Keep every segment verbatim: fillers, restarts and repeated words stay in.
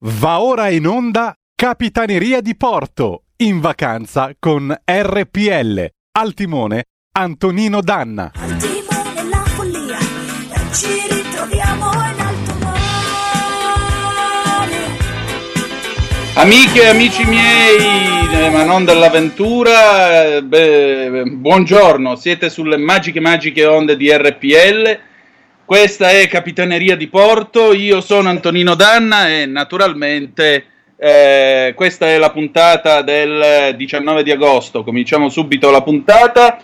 Va ora in onda Capitaneria di Porto, in vacanza con R P L, al timone Antonino Danna. Al timone la follia, e ci ritroviamo in alto mare. Amiche e amici miei, ma non dell'avventura, beh, buongiorno, siete sulle magiche magiche onde di R P L. Questa è Capitaneria di Porto, io sono Antonino Danna e naturalmente eh, questa è la puntata del diciannove di agosto. Cominciamo subito la puntata,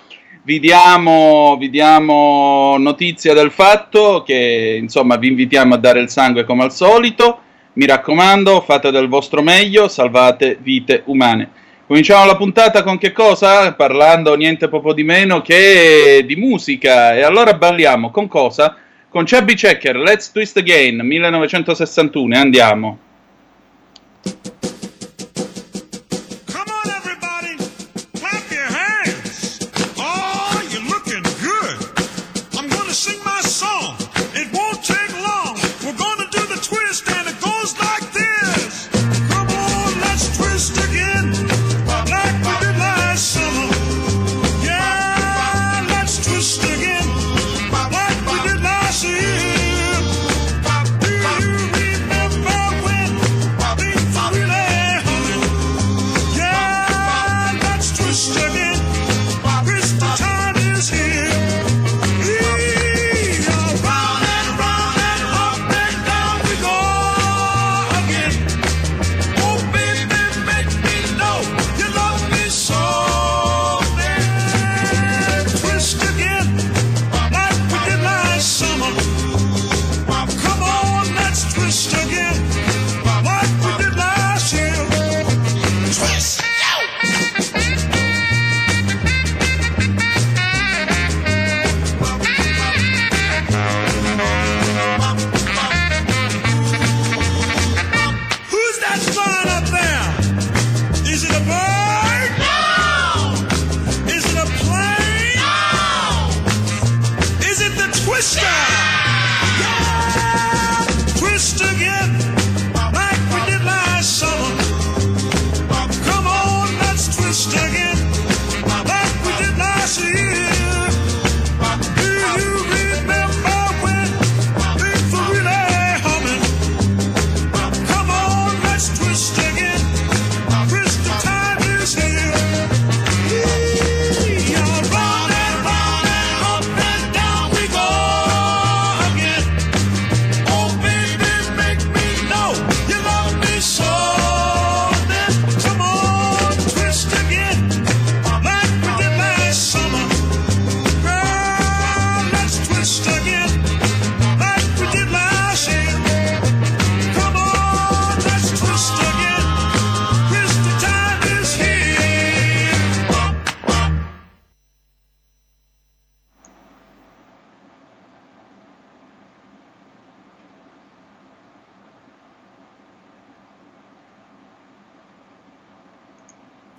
vi diamo, vi diamo notizia del fatto che insomma vi invitiamo a dare il sangue come al solito, mi raccomando fate del vostro meglio, salvate vite umane. Cominciamo la puntata con che cosa? Parlando niente poco di meno che di musica, e allora balliamo con cosa? Con Chubby Checker, Let's Twist Again, millenovecentosessantuno, andiamo.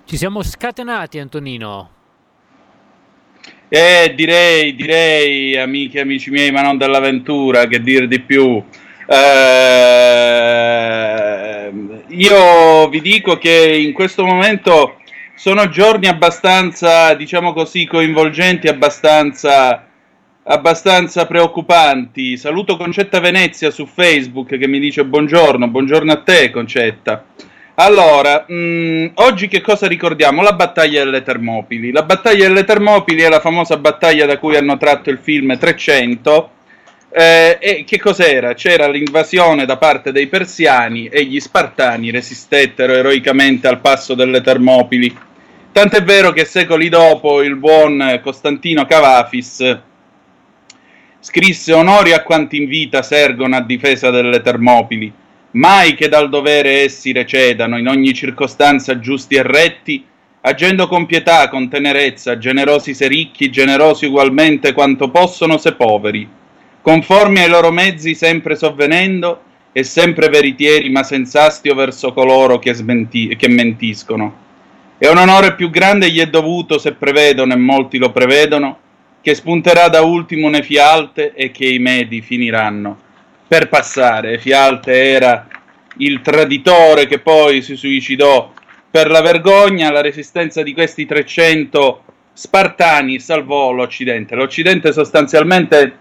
Ci siamo scatenati, Antonino. Eh, direi, direi, amiche e amici miei, ma non dell'avventura, che dir di più. Eh, io vi dico che in questo momento sono giorni abbastanza, diciamo così, coinvolgenti, abbastanza, abbastanza preoccupanti. Saluto Concetta Venezia su Facebook che mi dice buongiorno, buongiorno a te, Concetta. Allora, mh, oggi che cosa ricordiamo? La battaglia delle Termopili. La battaglia delle Termopili è la famosa battaglia da cui hanno tratto il film trecento. Eh, e che cos'era? C'era l'invasione da parte dei persiani e gli spartani resistettero eroicamente al passo delle Termopili. Tant'è vero che secoli dopo il buon Costantino Cavafis scrisse onori a quanti in vita sergono a difesa delle Termopili. Mai che dal dovere essi recedano, in ogni circostanza giusti e retti, agendo con pietà, con tenerezza, generosi se ricchi, generosi ugualmente quanto possono se poveri, conformi ai loro mezzi sempre sovvenendo e sempre veritieri ma senza astio verso coloro che, smenti- che mentiscono. E un onore più grande gli è dovuto se prevedono, e molti lo prevedono, che spunterà da ultimo ne Fialte e che i Medi finiranno per passare. Fialte era il traditore che poi si suicidò per la vergogna, la resistenza di questi trecento spartani salvò l'Occidente. L'Occidente sostanzialmente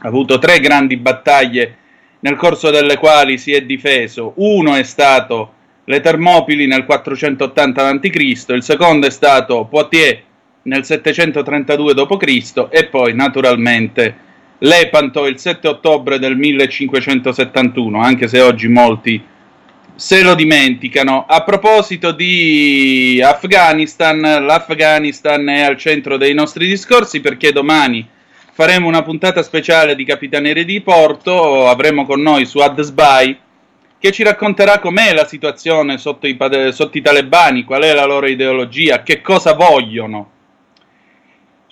ha avuto tre grandi battaglie nel corso delle quali si è difeso. Uno è stato le Termopili nel quattrocentottanta avanti Cristo, il secondo è stato Poitiers nel settecentotrentadue dopo Cristo e poi naturalmente Lepanto il sette ottobre del millecinquecentosettantuno, anche se oggi molti se lo dimenticano. A proposito di Afghanistan, l'Afghanistan è al centro dei nostri discorsi perché domani faremo una puntata speciale di Capitanerie di Porto, avremo con noi Suad Sbai che ci racconterà com'è la situazione sotto i, sotto i talebani, qual è la loro ideologia, che cosa vogliono.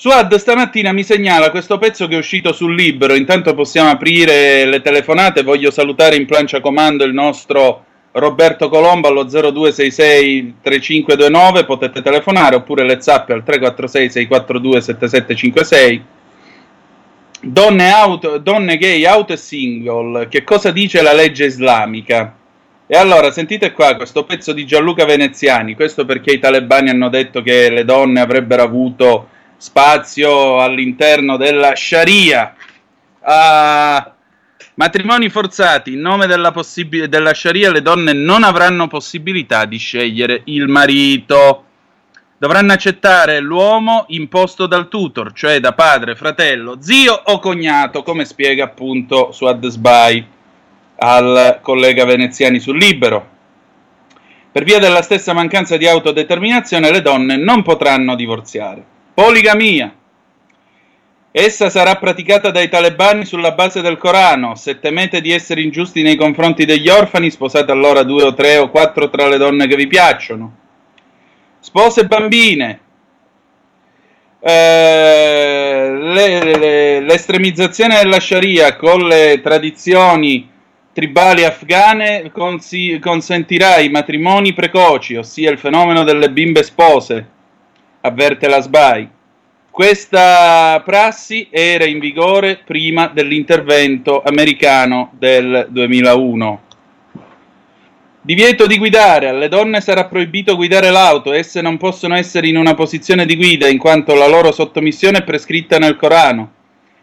Suad stamattina mi segnala questo pezzo che è uscito sul Libero, intanto possiamo aprire le telefonate, voglio salutare in plancia comando il nostro Roberto Colombo allo zero due sei sei tre cinque due nove, potete telefonare, oppure le zappe al tre quattro sei sei quattro due sette sette cinque sei. Donne, auto, donne gay, auto e single, che cosa dice la legge islamica? E allora sentite qua questo pezzo di Gianluca Veneziani, questo perché i talebani hanno detto che le donne avrebbero avuto spazio all'interno della Sharia. Uh, matrimoni forzati, in nome della, possib- della Sharia le donne non avranno possibilità di scegliere il marito, dovranno accettare l'uomo imposto dal tutor, cioè da padre, fratello, zio o cognato, come spiega appunto Suad Sbai al collega Veneziani sul Libero. Per via della stessa mancanza di autodeterminazione le donne non potranno divorziare. Poligamia. Essa sarà praticata dai talebani sulla base del Corano. Se temete di essere ingiusti nei confronti degli orfani, sposate allora due o tre o quattro tra le donne che vi piacciono. Spose bambine. Eh, le, le, l'estremizzazione della Sharia con le tradizioni tribali afghane consi- consentirà i matrimoni precoci, ossia il fenomeno delle bimbe spose. Avverte la Sbai. Questa prassi era in vigore prima dell'intervento americano del duemilauno. Divieto di guidare. Alle donne sarà proibito guidare l'auto, esse non possono essere in una posizione di guida in quanto la loro sottomissione è prescritta nel Corano.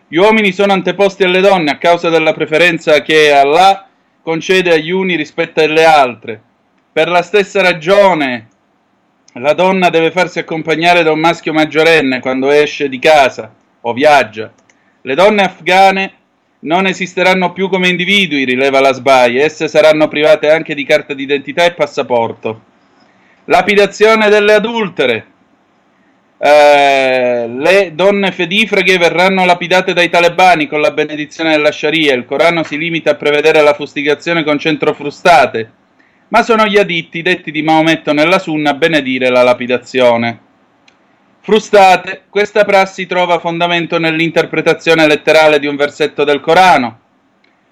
Gli uomini sono anteposti alle donne a causa della preferenza che Allah concede agli uni rispetto alle altre. Per la stessa ragione la donna deve farsi accompagnare da un maschio maggiorenne quando esce di casa o viaggia. Le donne afghane non esisteranno più come individui, rileva la Sbai, esse saranno private anche di carta d'identità e passaporto. Lapidazione delle adultere. Eh, le donne fedifreghe verranno lapidate dai talebani con la benedizione della Sharia. Il Corano si limita a prevedere la fustigazione con centrofrustate, ma sono gli additti, detti di Maometto nella Sunna, a benedire la lapidazione. Frustate, questa prassi trova fondamento nell'interpretazione letterale di un versetto del Corano.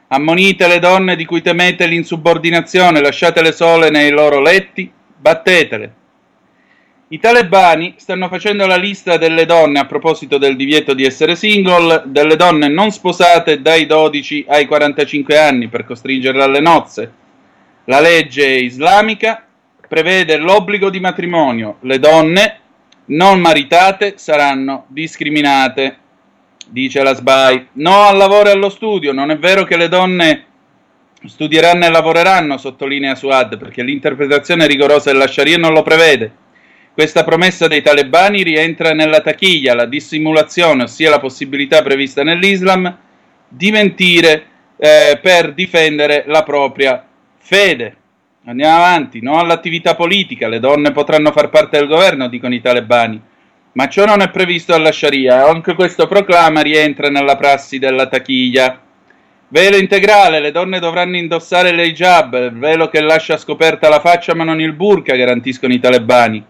Ammonite le donne di cui temete l'insubordinazione, lasciatele sole nei loro letti, battetele. I talebani stanno facendo la lista delle donne, a proposito del divieto di essere single, delle donne non sposate dai dodici ai quarantacinque anni per costringerle alle nozze. La legge islamica prevede l'obbligo di matrimonio, le donne non maritate saranno discriminate, dice la Sbai. No al lavoro e allo studio, non è vero che le donne studieranno e lavoreranno, sottolinea Suad, perché l'interpretazione rigorosa della Sharia non lo prevede. Questa promessa dei talebani rientra nella taqiyya, la dissimulazione, ossia la possibilità prevista nell'Islam di mentire eh, per difendere la propria fede. Andiamo avanti, no all'attività politica, le donne potranno far parte del governo, dicono i talebani, ma ciò non è previsto alla Sharia, anche questo proclama rientra nella prassi della taqiyya. Velo integrale, le donne dovranno indossare le hijab, il velo che lascia scoperta la faccia ma non il burka, garantiscono i talebani,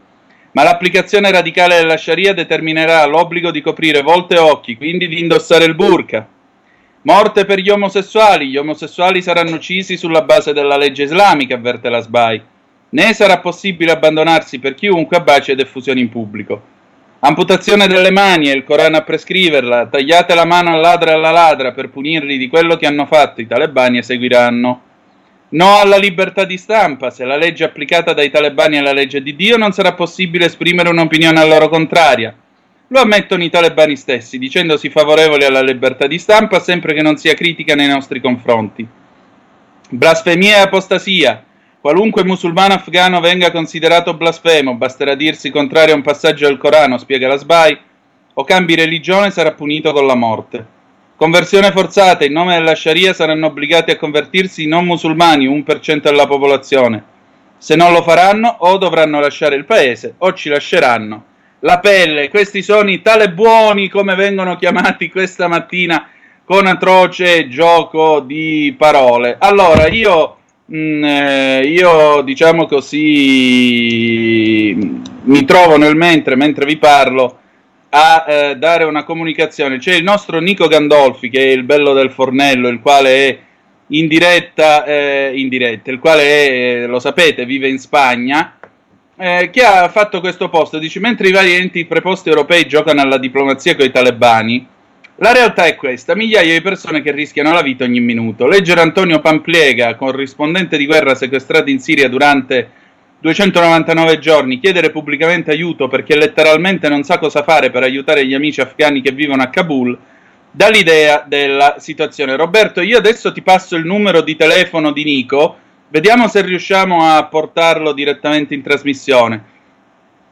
ma l'applicazione radicale della Sharia determinerà l'obbligo di coprire volto e occhi, quindi di indossare il burka. Morte per gli omosessuali, gli omosessuali saranno uccisi sulla base della legge islamica, avverte la Sbai. Né sarà possibile abbandonarsi per chiunque a baci ed effusioni in pubblico. Amputazione delle mani, è il Corano a prescriverla, tagliate la mano al ladro e alla ladra per punirli di quello che hanno fatto, i talebani eseguiranno. No alla libertà di stampa, se la legge applicata dai talebani è la legge di Dio non sarà possibile esprimere un'opinione a loro contraria. Lo ammettono i talebani stessi, dicendosi favorevoli alla libertà di stampa sempre che non sia critica nei nostri confronti. Blasfemia e apostasia. Qualunque musulmano afghano venga considerato blasfemo, basterà dirsi contrario a un passaggio del Corano, spiega la Sbai, o cambi religione sarà punito con la morte. Conversione forzata, in nome della Sharia saranno obbligati a convertirsi i non musulmani, un per cento della popolazione. Se non lo faranno, o dovranno lasciare il paese, o ci lasceranno la pelle. Questi sono i talebuoni, come vengono chiamati questa mattina, con atroce gioco di parole. Allora, io... Mm, io diciamo così mi trovo nel mentre mentre vi parlo a eh, dare una comunicazione. C'è il nostro Nico Gandolfi, che è il bello del fornello, il quale è in diretta, eh, in diretta il quale è, lo sapete, vive in Spagna, eh, che ha fatto questo post. Dice: mentre i vari enti preposti europei giocano alla diplomazia coi talebani, la realtà è questa: migliaia di persone che rischiano la vita ogni minuto. Leggere Antonio Pampliega, corrispondente di guerra sequestrato in Siria durante duecentonovantanove giorni, chiedere pubblicamente aiuto perché letteralmente non sa cosa fare per aiutare gli amici afghani che vivono a Kabul, dà l'idea della situazione. Roberto, io adesso ti passo il numero di telefono di Nico, vediamo se riusciamo a portarlo direttamente in trasmissione.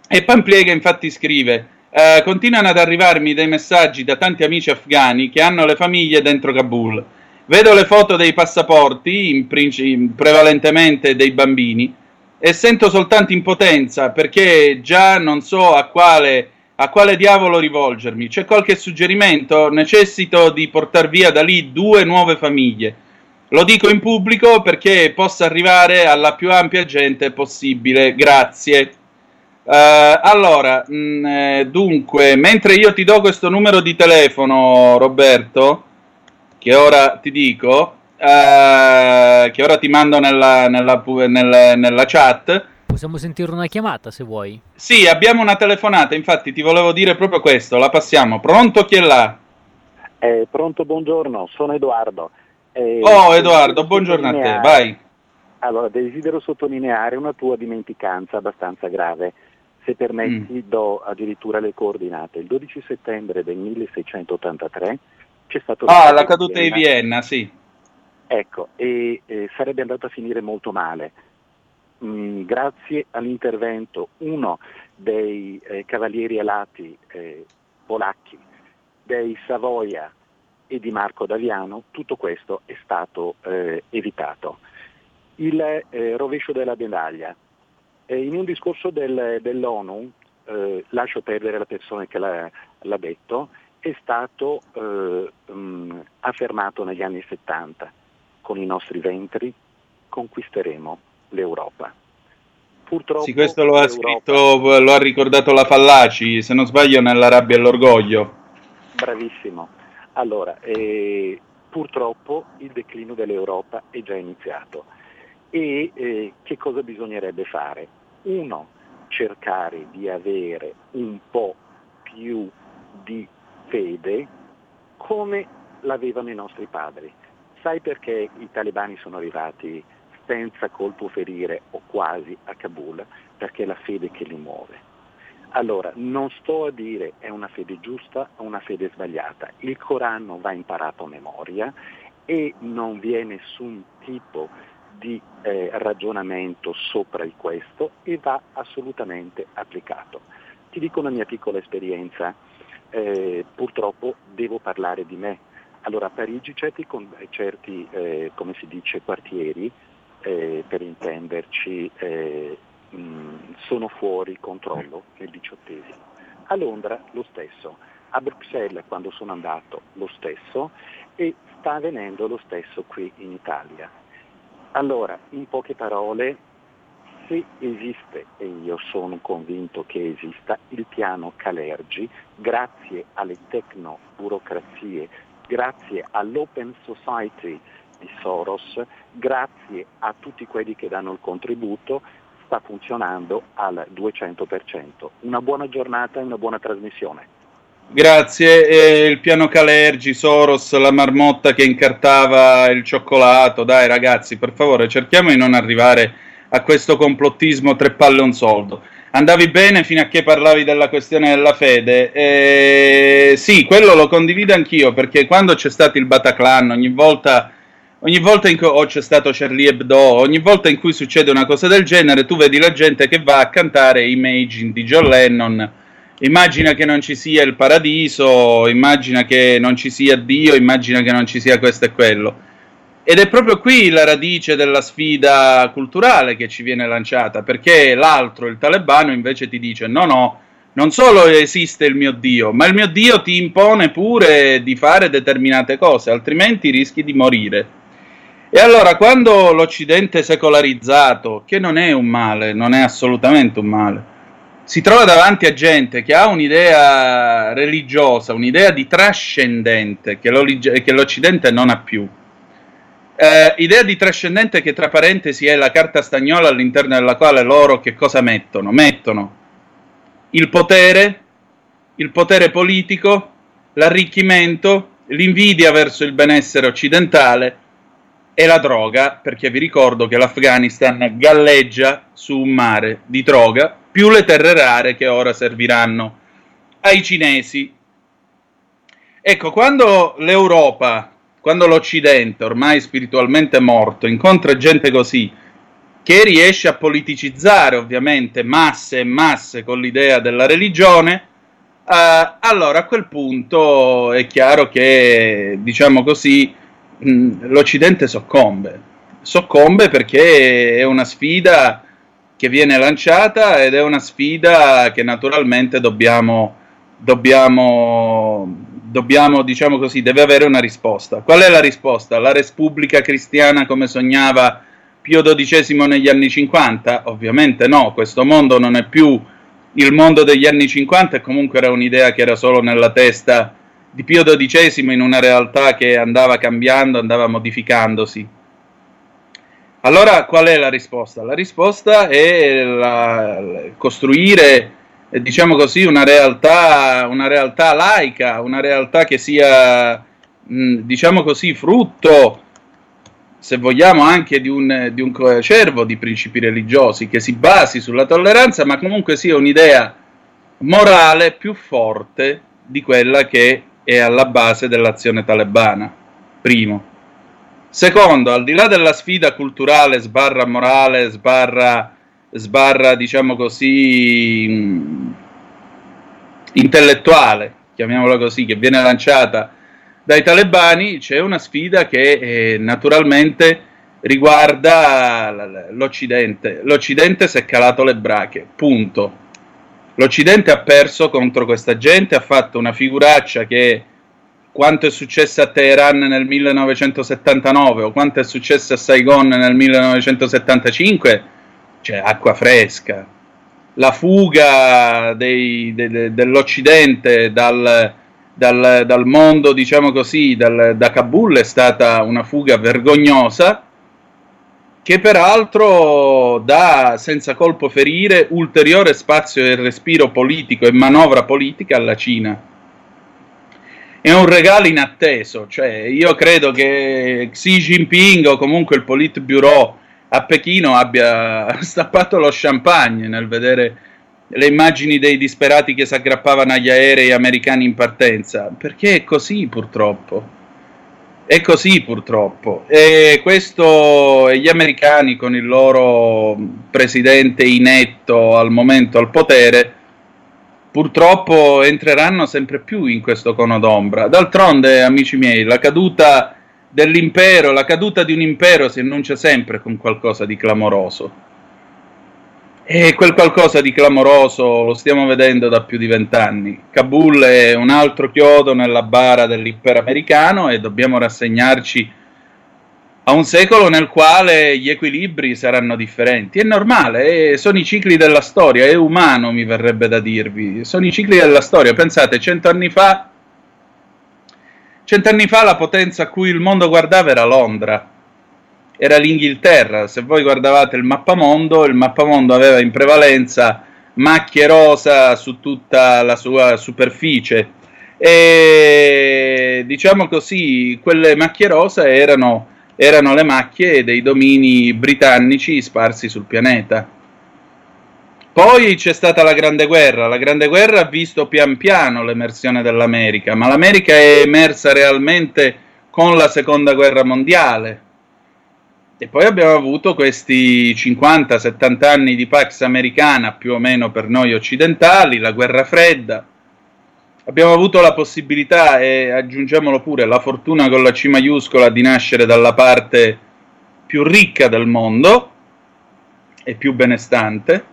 E Pampliega infatti scrive: Uh, continuano ad arrivarmi dei messaggi da tanti amici afghani che hanno le famiglie dentro Kabul. Vedo le foto dei passaporti, in princi- prevalentemente dei bambini, e sento soltanto impotenza, perché già non so a quale, a quale diavolo rivolgermi. C'è qualche suggerimento? Necessito di portar via da lì due nuove famiglie. Lo dico in pubblico perché possa arrivare alla più ampia gente possibile. Grazie. Uh, allora, mh, dunque, mentre io ti do questo numero di telefono, Roberto, che ora ti dico, uh, che ora ti mando nella, nella, nella, nella chat, possiamo sentire una chiamata se vuoi. Sì, abbiamo una telefonata, infatti ti volevo dire proprio questo, la passiamo. Pronto, chi è là? Eh, pronto, buongiorno, sono Edoardo. Eh, oh, Edoardo, buongiorno a te, vai. Allora, desidero sottolineare una tua dimenticanza abbastanza grave. Se permetti, mm. do addirittura le coordinate. Il dodici settembre del milleseicentottantatré c'è stato... Ah, la caduta di Vienna. Vienna, sì. Ecco, e eh, sarebbe andata a finire molto male. Mm, grazie all'intervento, uno, dei eh, cavalieri alati eh, polacchi, dei Savoia e di Marco Daviano, tutto questo è stato eh, evitato. Il eh, rovescio della medaglia. In un discorso del, dell'ONU, eh, lascio perdere la persona che l'ha, l'ha detto, è stato eh, mh, affermato negli anni settanta: con i nostri ventri conquisteremo l'Europa. Purtroppo. Sì, questo lo ha scritto, lo ha ricordato la Fallaci, se non sbaglio, nella Rabbia e l'Orgoglio. Bravissimo. Allora, eh, purtroppo il declino dell'Europa è già iniziato. E eh, che cosa bisognerebbe fare? Uno, cercare di avere un po' più di fede come l'avevano i nostri padri. Sai perché i talebani sono arrivati senza colpo ferire o quasi a Kabul? Perché è la fede che li muove. Allora, non sto a dire è una fede giusta o una fede sbagliata. Il Corano va imparato a memoria e non vi è nessun tipo di eh, ragionamento sopra il questo, e va assolutamente applicato. Ti dico una mia piccola esperienza, eh, purtroppo devo parlare di me. Allora, a Parigi certi, con, certi eh, come si dice, quartieri, eh, per intenderci, eh, mh, sono fuori controllo nel diciottesimo. A Londra lo stesso, a Bruxelles quando sono andato lo stesso, e sta avvenendo lo stesso qui in Italia. Allora, in poche parole, se esiste, e io sono convinto che esista, il piano Calergi, grazie alle tecnoburocrazie, grazie all'open society di Soros, grazie a tutti quelli che danno il contributo, sta funzionando al duecento per cento. Una buona giornata e una buona trasmissione. Grazie, eh, il piano Calergi, Soros, la marmotta che incartava il cioccolato, dai ragazzi, per favore, cerchiamo di non arrivare a questo complottismo tre palle un soldo. Andavi bene fino a che parlavi della questione della fede, eh, sì, quello lo condivido anch'io, perché quando c'è stato il Bataclan, ogni volta... Ogni volta in cui oh, c'è stato Charlie Hebdo, ogni volta in cui succede una cosa del genere, tu vedi la gente che va a cantare Imagine di John Lennon, immagina che non ci sia il paradiso, immagina che non ci sia Dio, immagina che non ci sia questo e quello. Ed è proprio qui la radice della sfida culturale che ci viene lanciata, perché l'altro, il talebano, invece ti dice no, no, non solo esiste il mio Dio, ma il mio Dio ti impone pure di fare determinate cose, altrimenti rischi di morire. E allora, quando l'Occidente secolarizzato, che non è un male, non è assolutamente un male, si trova davanti a gente che ha un'idea religiosa, un'idea di trascendente, che, che l'Occidente non ha più, eh, idea di trascendente che, tra parentesi, è la carta stagnola all'interno della quale loro che cosa mettono? Mettono il potere, il potere politico, l'arricchimento, l'invidia verso il benessere occidentale, e la droga, perché vi ricordo che l'Afghanistan galleggia su un mare di droga, più le terre rare che ora serviranno ai cinesi. Ecco, quando l'Europa, quando l'Occidente, ormai spiritualmente morto, incontra gente così, che riesce a politicizzare ovviamente masse e masse con l'idea della religione, eh, allora a quel punto è chiaro che, diciamo così, l'Occidente soccombe, soccombe perché è una sfida che viene lanciata ed è una sfida che naturalmente dobbiamo, dobbiamo, dobbiamo, diciamo così, deve avere una risposta. Qual è la risposta? La Repubblica Cristiana come sognava Pio dodicesimo negli anni cinquanta? Ovviamente no, questo mondo non è più il mondo degli anni cinquanta e comunque era un'idea che era solo nella testa di Pio dodicesimo, in una realtà che andava cambiando, andava modificandosi. Allora qual è la risposta? La risposta è la, costruire, diciamo così, una realtà, una realtà laica, una realtà che sia, mh, diciamo così, frutto, se vogliamo, anche di un, di un coacervo di principi religiosi, che si basi sulla tolleranza, ma comunque sia un'idea morale più forte di quella che è alla base dell'azione talebana, primo. Secondo, al di là della sfida culturale sbarra morale, sbarra, sbarra diciamo così, mh, intellettuale, chiamiamola così, che viene lanciata dai talebani, c'è una sfida che eh, naturalmente riguarda l'Occidente. L'Occidente si è calato le brache, punto. L'Occidente ha perso contro questa gente, ha fatto una figuraccia che quanto è successo a Teheran nel millenovecentosettantanove o quanto è successo a Saigon nel millenovecentosettantacinque, cioè acqua fresca. La fuga dei, de, de, dell'Occidente dal, dal, dal mondo, diciamo così, dal, da Kabul è stata una fuga vergognosa, che peraltro dà senza colpo ferire ulteriore spazio e respiro politico e manovra politica alla Cina. È un regalo inatteso, cioè io credo che Xi Jinping o comunque il Politburo a Pechino abbia stappato lo champagne nel vedere le immagini dei disperati che si aggrappavano agli aerei americani in partenza, perché è così purtroppo. È così purtroppo, e questo gli americani con il loro presidente inetto al momento al potere purtroppo entreranno sempre più in questo cono d'ombra. D'altronde, amici miei, la caduta dell'impero, la caduta di un impero si annuncia sempre con qualcosa di clamoroso, e quel qualcosa di clamoroso lo stiamo vedendo da più di vent'anni. Kabul è un altro chiodo nella bara dell'impero americano e dobbiamo rassegnarci a un secolo nel quale gli equilibri saranno differenti. È normale, sono i cicli della storia, è umano, mi verrebbe da dirvi, sono i cicli della storia. Pensate, cent'anni fa cent'anni fa la potenza a cui il mondo guardava era Londra, era l'Inghilterra. Se voi guardavate il mappamondo, il mappamondo aveva in prevalenza macchie rosa su tutta la sua superficie, e diciamo così quelle macchie rosa erano, erano le macchie dei domini britannici sparsi sul pianeta. Poi c'è stata la Grande Guerra, la Grande Guerra ha visto pian piano l'emersione dell'America, ma l'America è emersa realmente con la Seconda Guerra Mondiale. E poi abbiamo avuto questi cinquanta settanta anni di Pax Americana, più o meno per noi occidentali, la Guerra Fredda. Abbiamo avuto la possibilità, e aggiungiamolo pure, la fortuna con la C maiuscola di nascere dalla parte più ricca del mondo e più benestante,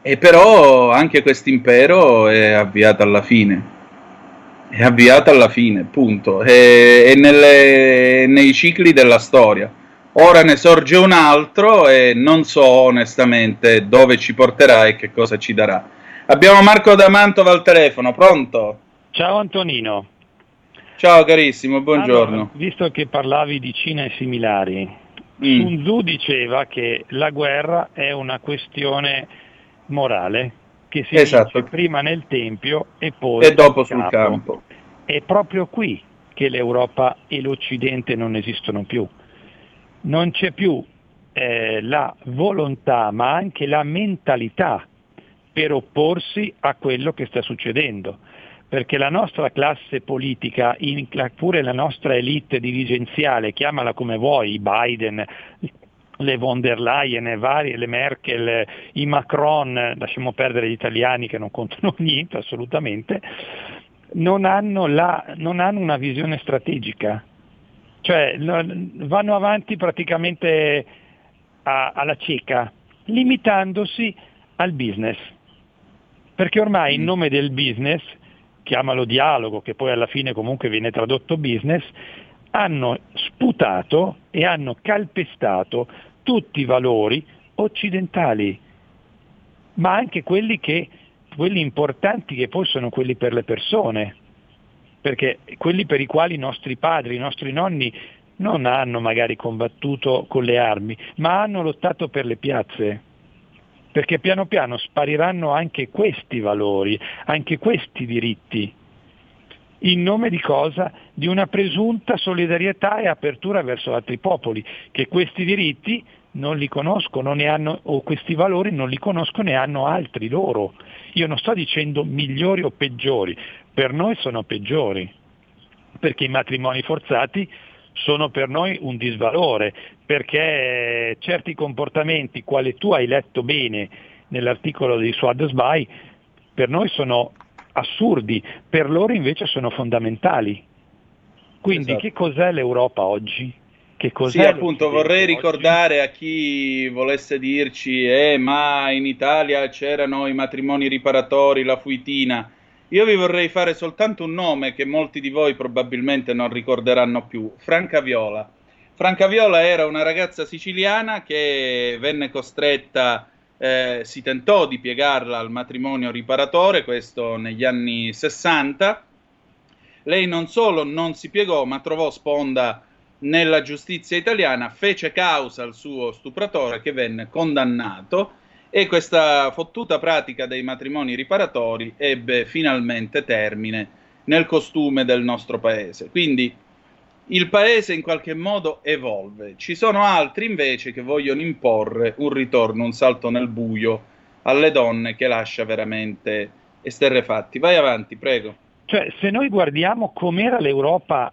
e però anche quest'impero è avviato alla fine. È avviato alla fine, punto. È, è nelle, nei cicli della storia. Ora ne sorge un altro e non so onestamente dove ci porterà e che cosa ci darà. Abbiamo Marco da Mantova al telefono, pronto? Ciao Antonino. Ciao carissimo, buongiorno. Allora, visto che parlavi di Cina e similari, mm. Sun Tzu diceva che la guerra è una questione morale che si esatto. vince prima nel tempio e poi e dopo sul campo. campo. È proprio qui che l'Europa e l'Occidente non esistono più. Non c'è più eh, la volontà, ma anche la mentalità per opporsi a quello che sta succedendo, perché la nostra classe politica, pure la nostra elite dirigenziale, chiamala come vuoi, Biden, le von der Leyen, le varie, le Merkel, i Macron, lasciamo perdere gli italiani che non contano niente assolutamente, non hanno, la, non hanno una visione strategica, cioè vanno avanti praticamente a, alla cieca, limitandosi al business. Perché ormai in nome del business, chiamalo dialogo, che poi alla fine comunque viene tradotto business, hanno sputato e hanno calpestato tutti i valori occidentali, ma anche quelli che quelli importanti che poi sono quelli per le persone, perché quelli per i quali i nostri padri, i nostri nonni non hanno magari combattuto con le armi, ma hanno lottato per le piazze. Perché piano piano spariranno anche questi valori, anche questi diritti, in nome di cosa? Di una presunta solidarietà e apertura verso altri popoli, che questi diritti non li conoscono, ne hanno, o questi valori non li conoscono e hanno altri loro. Io non sto dicendo migliori o peggiori, per noi sono peggiori, perché i matrimoni forzati sono per noi un disvalore, perché certi comportamenti, quali tu hai letto bene nell'articolo di Suad Sbai, per noi sono assurdi, per loro invece sono fondamentali. Quindi esatto. Che cos'è l'Europa oggi? Che cos'è sì, appunto, vorrei ricordare oggi? A chi volesse dirci eh, ma in Italia c'erano i matrimoni riparatori, la fuitina. Io vi vorrei fare soltanto un nome che molti di voi probabilmente non ricorderanno più, Franca Viola. Franca Viola era una ragazza siciliana che venne costretta, eh, si tentò di piegarla al matrimonio riparatore, questo negli anni sessanta. Lei non solo non si piegò, ma trovò sponda nella giustizia italiana, fece causa al suo stupratore che venne condannato. E questa fottuta pratica dei matrimoni riparatori ebbe finalmente termine nel costume del nostro paese. Quindi il paese in qualche modo evolve. Ci sono altri invece che vogliono imporre un ritorno, un salto nel buio alle donne che lascia veramente esterrefatti. Vai avanti, prego. Cioè, se noi guardiamo com'era l'Europa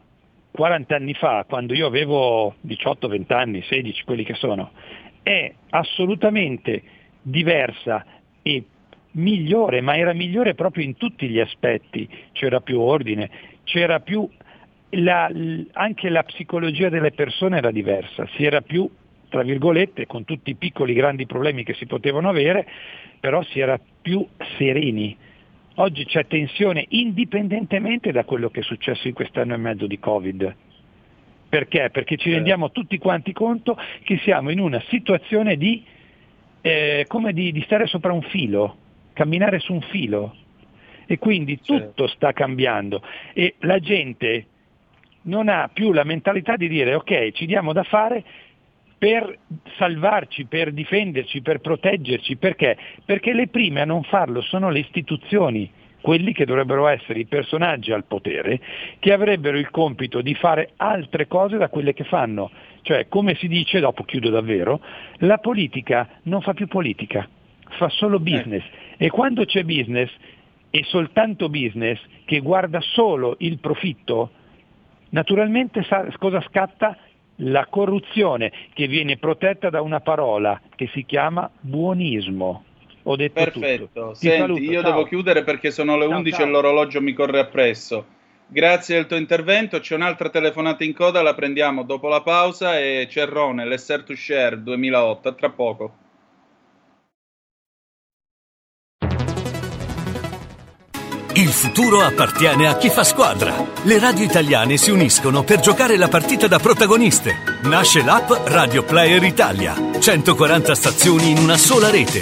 quaranta anni fa, quando io avevo diciotto venti anni, sedici, quelli che sono, è assolutamente diversa e migliore, ma era migliore proprio in tutti gli aspetti, c'era più ordine, c'era più la, anche la psicologia delle persone era diversa, si era più, tra virgolette, con tutti i piccoli grandi problemi che si potevano avere, però si era più sereni. Oggi c'è tensione indipendentemente da quello che è successo in quest'anno e mezzo di Covid. Perché? Perché ci rendiamo tutti quanti conto che siamo in una situazione di Eh, come di, di stare sopra un filo, camminare su un filo, e quindi tutto sì. sta cambiando e la gente non ha più la mentalità di dire ok, ci diamo da fare per salvarci, per difenderci, per proteggerci. Perché? Perché le prime a non farlo sono le istituzioni, quelli che dovrebbero essere i personaggi al potere, che avrebbero il compito di fare altre cose da quelle che fanno. Cioè, come si dice, dopo chiudo davvero, la politica non fa più politica, fa solo business. Eh. E quando c'è business, e soltanto business, che guarda solo il profitto, naturalmente sa cosa scatta? La corruzione, che viene protetta da una parola che si chiama buonismo. Ho detto perfetto. Tutto. Senti, saluto, io ciao. Devo chiudere perché sono le ciao, undici ciao. E l'orologio mi corre appresso. Grazie al tuo intervento, c'è un'altra telefonata in coda, la prendiamo dopo la pausa, e Cerrone, L'Esser to Share duemilaotto, a tra poco. Il futuro appartiene a chi fa squadra. Le radio italiane si uniscono per giocare la partita da protagoniste. Nasce l'app Radio Player Italia. centoquaranta stazioni in una sola rete.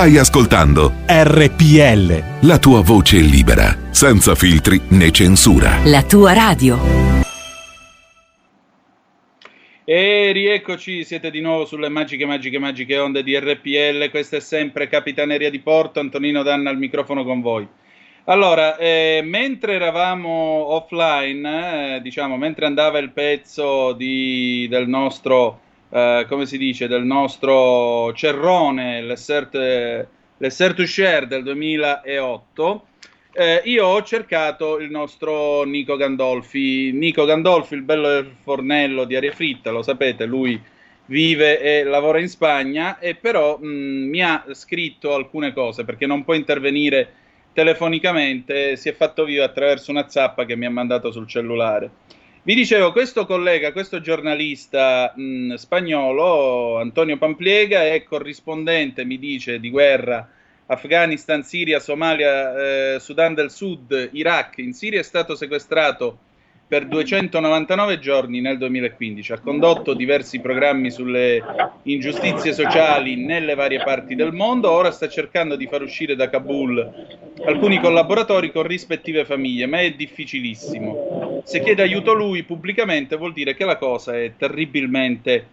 Stai ascoltando R P L, la tua voce libera, senza filtri né censura. La tua radio. E rieccoci, siete di nuovo sulle magiche, magiche, magiche onde di R P L. Questa è sempre Capitaneria di Porto, Antonino Danna al microfono con voi. Allora, eh, mentre eravamo offline, eh, diciamo, mentre andava il pezzo di, del nostro, eh, come si dice, del nostro Cerrone, l'essere to share del duemilaotto, eh, io ho cercato il nostro Nico Gandolfi. Nico Gandolfi, il bello del fornello di aria fritta, lo sapete, lui vive e lavora in Spagna, e però mh, mi ha scritto alcune cose, perché non può intervenire telefonicamente, si è fatto vivo attraverso una zappa che mi ha mandato sul cellulare. Vi dicevo, questo collega, questo giornalista mh, spagnolo, Antonio Pampliega, è corrispondente, mi dice, di guerra, Afghanistan, Siria, Somalia, eh, Sudan del Sud, Iraq. In Siria è stato sequestrato per duecentonovantanove giorni nel duemilaquindici, ha condotto diversi programmi sulle ingiustizie sociali nelle varie parti del mondo, ora sta cercando di far uscire da Kabul alcuni collaboratori con rispettive famiglie, ma è difficilissimo. Se chiede aiuto lui pubblicamente vuol dire che la cosa è terribilmente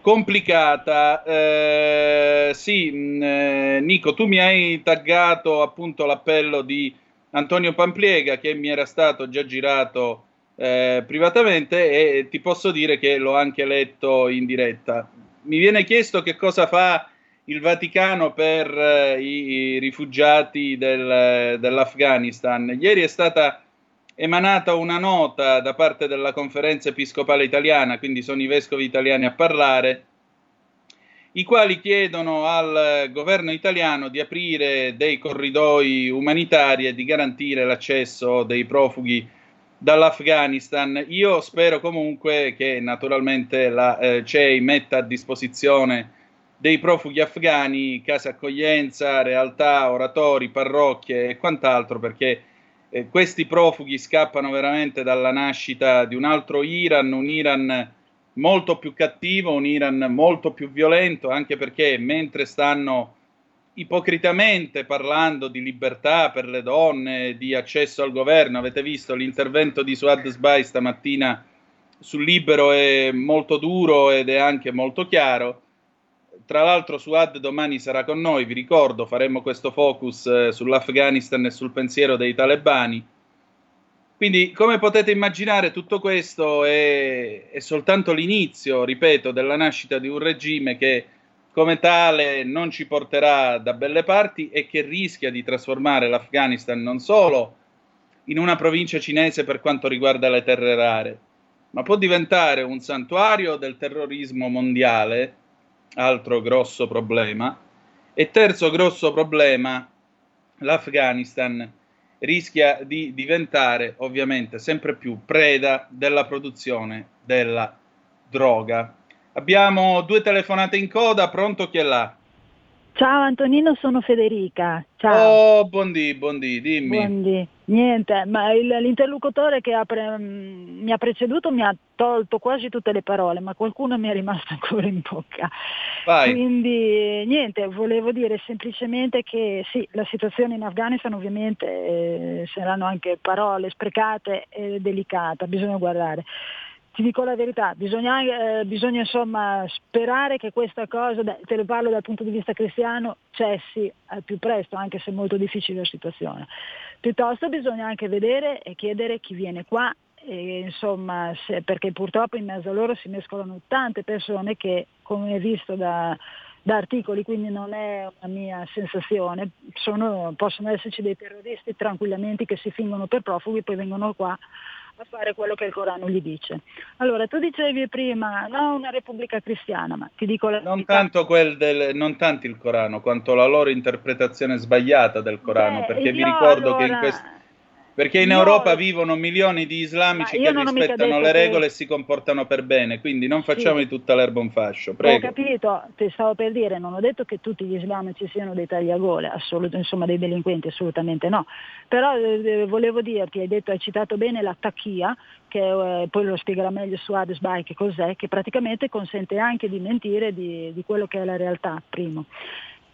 complicata. Eh, sì, eh, Nico, tu mi hai taggato appunto l'appello di Antonio Pampliega, che mi era stato già girato Eh, privatamente, e ti posso dire che l'ho anche letto in diretta. Mi viene chiesto che cosa fa il Vaticano per eh, i rifugiati del, dell'Afghanistan. Ieri è stata emanata una nota da parte della Conferenza Episcopale Italiana, quindi sono i vescovi italiani a parlare, i quali chiedono al governo italiano di aprire dei corridoi umanitari e di garantire l'accesso dei profughi dall'Afghanistan. Io spero comunque che naturalmente la eh, C E I metta a disposizione dei profughi afghani case accoglienza, realtà, oratori, parrocchie e quant'altro, perché eh, questi profughi scappano veramente dalla nascita di un altro Iran, un Iran molto più cattivo, un Iran molto più violento, anche perché mentre stanno ipocritamente parlando di libertà per le donne, di accesso al governo, avete visto l'intervento di Suad Sbai stamattina sul Libero, è molto duro ed è anche molto chiaro. Tra l'altro Suad domani sarà con noi, vi ricordo, faremo questo focus eh, sull'Afghanistan e sul pensiero dei talebani. Quindi, come potete immaginare, tutto questo è, è soltanto l'inizio, ripeto, della nascita di un regime che come tale non ci porterà da belle parti e che rischia di trasformare l'Afghanistan non solo in una provincia cinese per quanto riguarda le terre rare, ma può diventare un santuario del terrorismo mondiale, altro grosso problema. E terzo grosso problema, l'Afghanistan rischia di diventare ovviamente sempre più preda della produzione della droga. Abbiamo due telefonate in coda, pronto chi è là? Ciao Antonino, sono Federica. Ciao. Oh, buondì, buondì, dimmi. Buondì. Niente, ma il, l'interlocutore che ha pre, mi ha preceduto mi ha tolto quasi tutte le parole, ma qualcuno mi è rimasto ancora in bocca. Vai. Quindi niente, volevo dire semplicemente che sì, la situazione in Afghanistan ovviamente eh, saranno anche parole sprecate e delicata, bisogna guardare. Ti dico la verità, bisogna, eh, bisogna insomma sperare che questa cosa, te lo parlo dal punto di vista cristiano, cessi al più presto, anche se è molto difficile la situazione. Piuttosto bisogna anche vedere e chiedere chi viene qua, e, insomma, se, perché purtroppo in mezzo a loro si mescolano tante persone che, come visto da, da articoli, quindi non è una mia sensazione, sono, possono esserci dei terroristi tranquillamente che si fingono per profughi e poi vengono qua a fare quello che il Corano gli dice. Allora, tu dicevi prima, no, una repubblica cristiana, ma ti dico la non verità. Tanto quel del, non tanto il Corano, quanto la loro interpretazione sbagliata del Corano, Beh, perché vi ricordo allora, che in quest... perché in io... Europa vivono milioni di islamici che rispettano le regole che... e si comportano per bene, quindi non facciamo sì. di tutta l'erba un fascio. Prego. Ho capito, ti stavo per dire, non ho detto che tutti gli islamici siano dei tagliagole, assolut- insomma dei delinquenti, assolutamente no, però eh, volevo dirti, hai detto, hai citato bene la taqiyya, che eh, poi lo spiegherà meglio Suad Sbai che cos'è, che praticamente consente anche di mentire di, di quello che è la realtà, primo.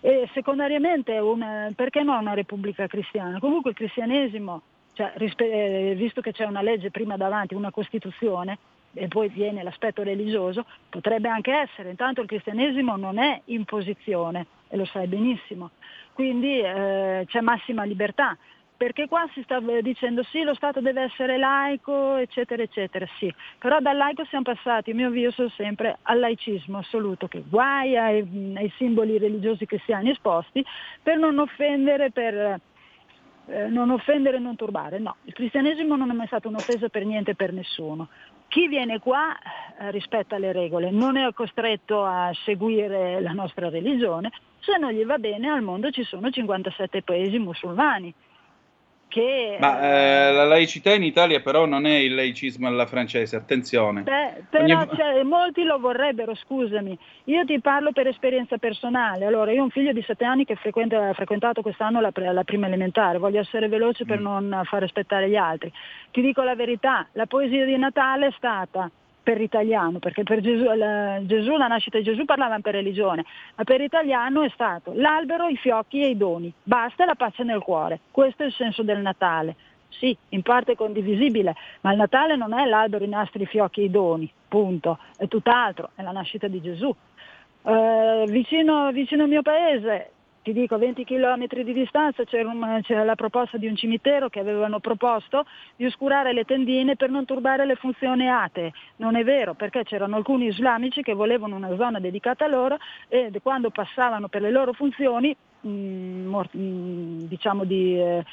E secondariamente, una, perché no una repubblica cristiana? Comunque il cristianesimo, cioè, rispe- visto che c'è una legge prima davanti, una Costituzione, e poi viene l'aspetto religioso, potrebbe anche essere. Intanto il cristianesimo non è imposizione, e lo sai benissimo. Quindi eh, c'è massima libertà. perché qua si sta dicendo sì, lo Stato deve essere laico, eccetera, eccetera, sì, però dal laico siamo passati, a mio avviso, sempre al laicismo assoluto, che guai ai, ai simboli religiosi che si hanno esposti, per non offendere, per eh, non offendere, non turbare. No, il cristianesimo non è mai stato un'offesa per niente, per nessuno. Chi viene qua eh, rispetta le regole, non è costretto a seguire la nostra religione. Se non gli va bene, al mondo ci sono cinquantasette paesi musulmani. Che, Ma eh, la laicità in Italia però non è il laicismo alla francese, attenzione. Beh, però Ogni... cioè, molti lo vorrebbero, scusami. Io ti parlo per esperienza personale. Allora, io ho un figlio di sette anni che frequenta, ha frequentato quest'anno la, la prima elementare. Voglio essere veloce per mm. non far aspettare gli altri. Ti dico la verità, la poesia di Natale è stata per italiano, perché per Gesù la, Gesù, la nascita di Gesù parlavano per religione, ma per italiano è stato l'albero, i fiocchi e i doni, basta, la pace nel cuore, questo è il senso del Natale. Sì, in parte condivisibile, ma il Natale non è l'albero, i nastri, i fiocchi e i doni, punto, è tutt'altro, è la nascita di Gesù. Eh, vicino, vicino al mio paese, ti dico, a venti chilometri di distanza c'era, un, c'era la proposta di un cimitero che avevano proposto di oscurare le tendine per non turbare le funzioni atee. Non è vero, perché c'erano alcuni islamici che volevano una zona dedicata a loro e quando passavano per le loro funzioni, mh, mor- mh, diciamo di... Eh,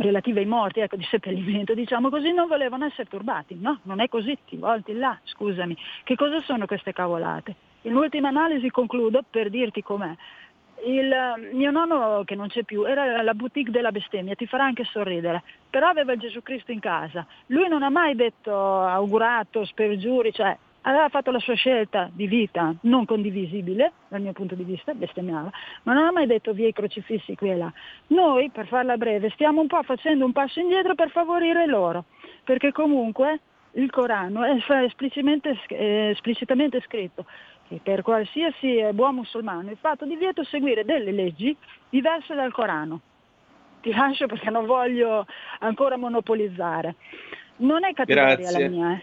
relative ai morti, ecco, di seppellimento, diciamo così, non volevano essere turbati. No, non è così, ti volti là, scusami. Che cosa sono queste cavolate? In ultima analisi concludo per dirti com'è. Il mio nonno, che non c'è più, era la boutique della bestemmia, ti farà anche sorridere, però aveva il Gesù Cristo in casa. Lui non ha mai detto augurato, spergiuri, cioè aveva fatto la sua scelta di vita, non condivisibile dal mio punto di vista, bestemmiava, ma non ha mai detto via i crocifissi qui e là. Noi, per farla breve, stiamo un po' facendo un passo indietro per favorire loro, perché comunque il Corano è esplicitamente, è esplicitamente scritto che per qualsiasi buon musulmano il fatto di vieto seguire delle leggi diverse dal Corano. Ti lascio perché non voglio ancora monopolizzare. Non è cattiveria Grazie. La mia, eh.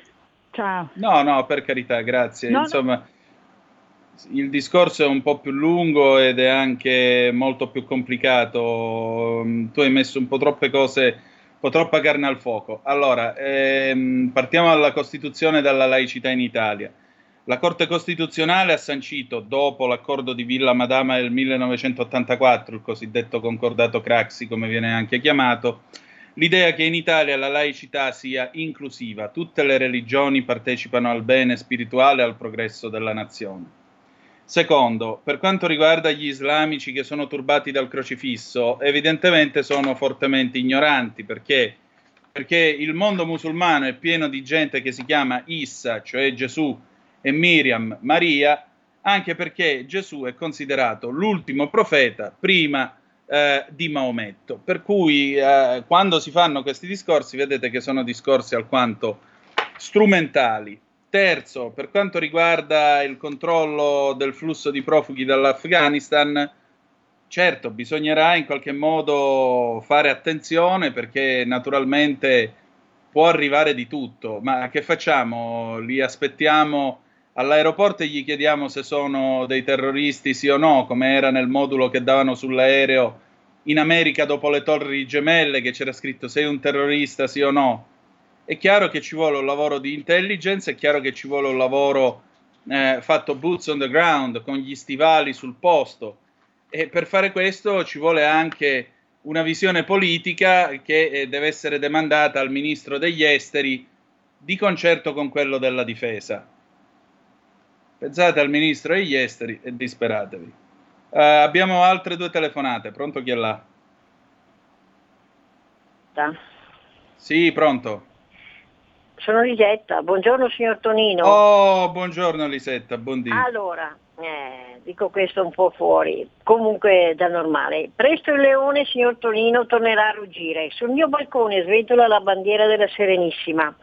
Ciao. No, no, per carità, grazie. No, Insomma, no. Il discorso è un po' più lungo ed è anche molto più complicato. Tu hai messo un po' troppe cose, un po' troppa carne al fuoco. Allora, ehm, partiamo dalla Costituzione e dalla laicità in Italia. La Corte Costituzionale ha sancito, dopo l'accordo di Villa Madama del millenovecentottantaquattro, il cosiddetto concordato Craxi, come viene anche chiamato, l'idea che in Italia la laicità sia inclusiva, tutte le religioni partecipano al bene spirituale e al progresso della nazione. Secondo, per quanto riguarda gli islamici che sono turbati dal crocifisso, evidentemente sono fortemente ignoranti, perché, perché il mondo musulmano è pieno di gente che si chiama Issa, cioè Gesù, e Miriam, Maria, anche perché Gesù è considerato l'ultimo profeta prima Eh, di Maometto, per cui eh, quando si fanno questi discorsi vedete che sono discorsi alquanto strumentali. Terzo, per quanto riguarda il controllo del flusso di profughi dall'Afghanistan, certo bisognerà in qualche modo fare attenzione, perché naturalmente può arrivare di tutto, ma che facciamo? Li aspettiamo all'aeroporto e gli chiediamo se sono dei terroristi sì o no, come era nel modulo che davano sull'aereo in America dopo le torri gemelle, che c'era scritto sei un terrorista sì o no? È chiaro che ci vuole un lavoro di intelligence, è chiaro che ci vuole un lavoro eh, fatto boots on the ground, con gli stivali sul posto, e per fare questo ci vuole anche una visione politica che eh, deve essere demandata al ministro degli esteri di concerto con quello della difesa. Pensate al ministro degli esteri e disperatevi. Uh, abbiamo altre due telefonate. Pronto, chi è là? Da. Sì, pronto. Sono Lisetta. Buongiorno, signor Tonino. Oh, buongiorno Lisetta, buondì. Allora, eh, dico questo un po' fuori, comunque da normale. Presto il leone, signor Tonino, tornerà a ruggire. Sul mio balcone sventola la bandiera della Serenissima.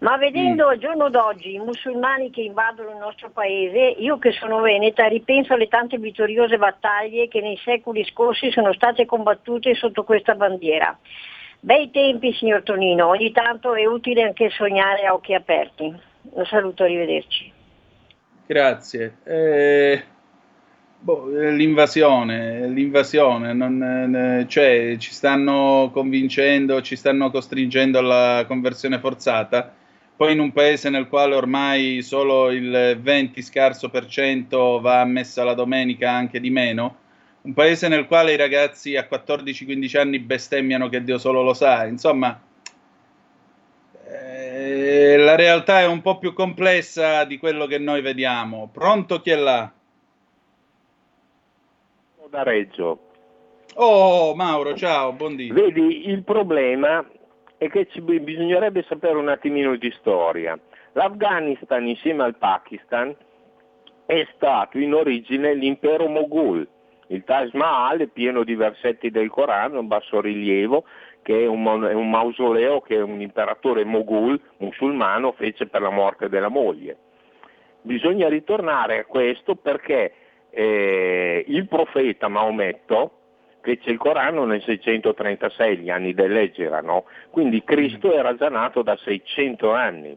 Ma vedendo mm. al giorno d'oggi i musulmani che invadono il nostro paese, io che sono veneta ripenso alle tante vittoriose battaglie che nei secoli scorsi sono state combattute sotto questa bandiera. Bei tempi, signor Tonino, ogni tanto è utile anche sognare a occhi aperti. Un saluto, arrivederci. Grazie. Eh, Boh, l'invasione, l'invasione, non, cioè ci stanno convincendo, ci stanno costringendo alla conversione forzata, poi in un paese nel quale ormai solo il venti scarso per cento va a messa la domenica, anche di meno, un paese nel quale i ragazzi a quattordici quindici anni bestemmiano che Dio solo lo sa, insomma... Eh, la realtà è un po' più complessa di quello che noi vediamo. Pronto, chi è là? Da Reggio. Oh Mauro, ciao, buon dì. Vedi, il problema è che ci bisognerebbe sapere un attimino di storia. L'Afghanistan insieme al Pakistan è stato in origine l'impero moghul. Il Taj Mahal è pieno di versetti del Corano, un bassorilievo che è un, è un mausoleo che un imperatore moghul musulmano fece per la morte della moglie. Bisogna ritornare a questo perché eh, il profeta Maometto fece il Corano nel seicentotrentasei, gli anni dell'Egera, no? Quindi Cristo era già nato da seicento anni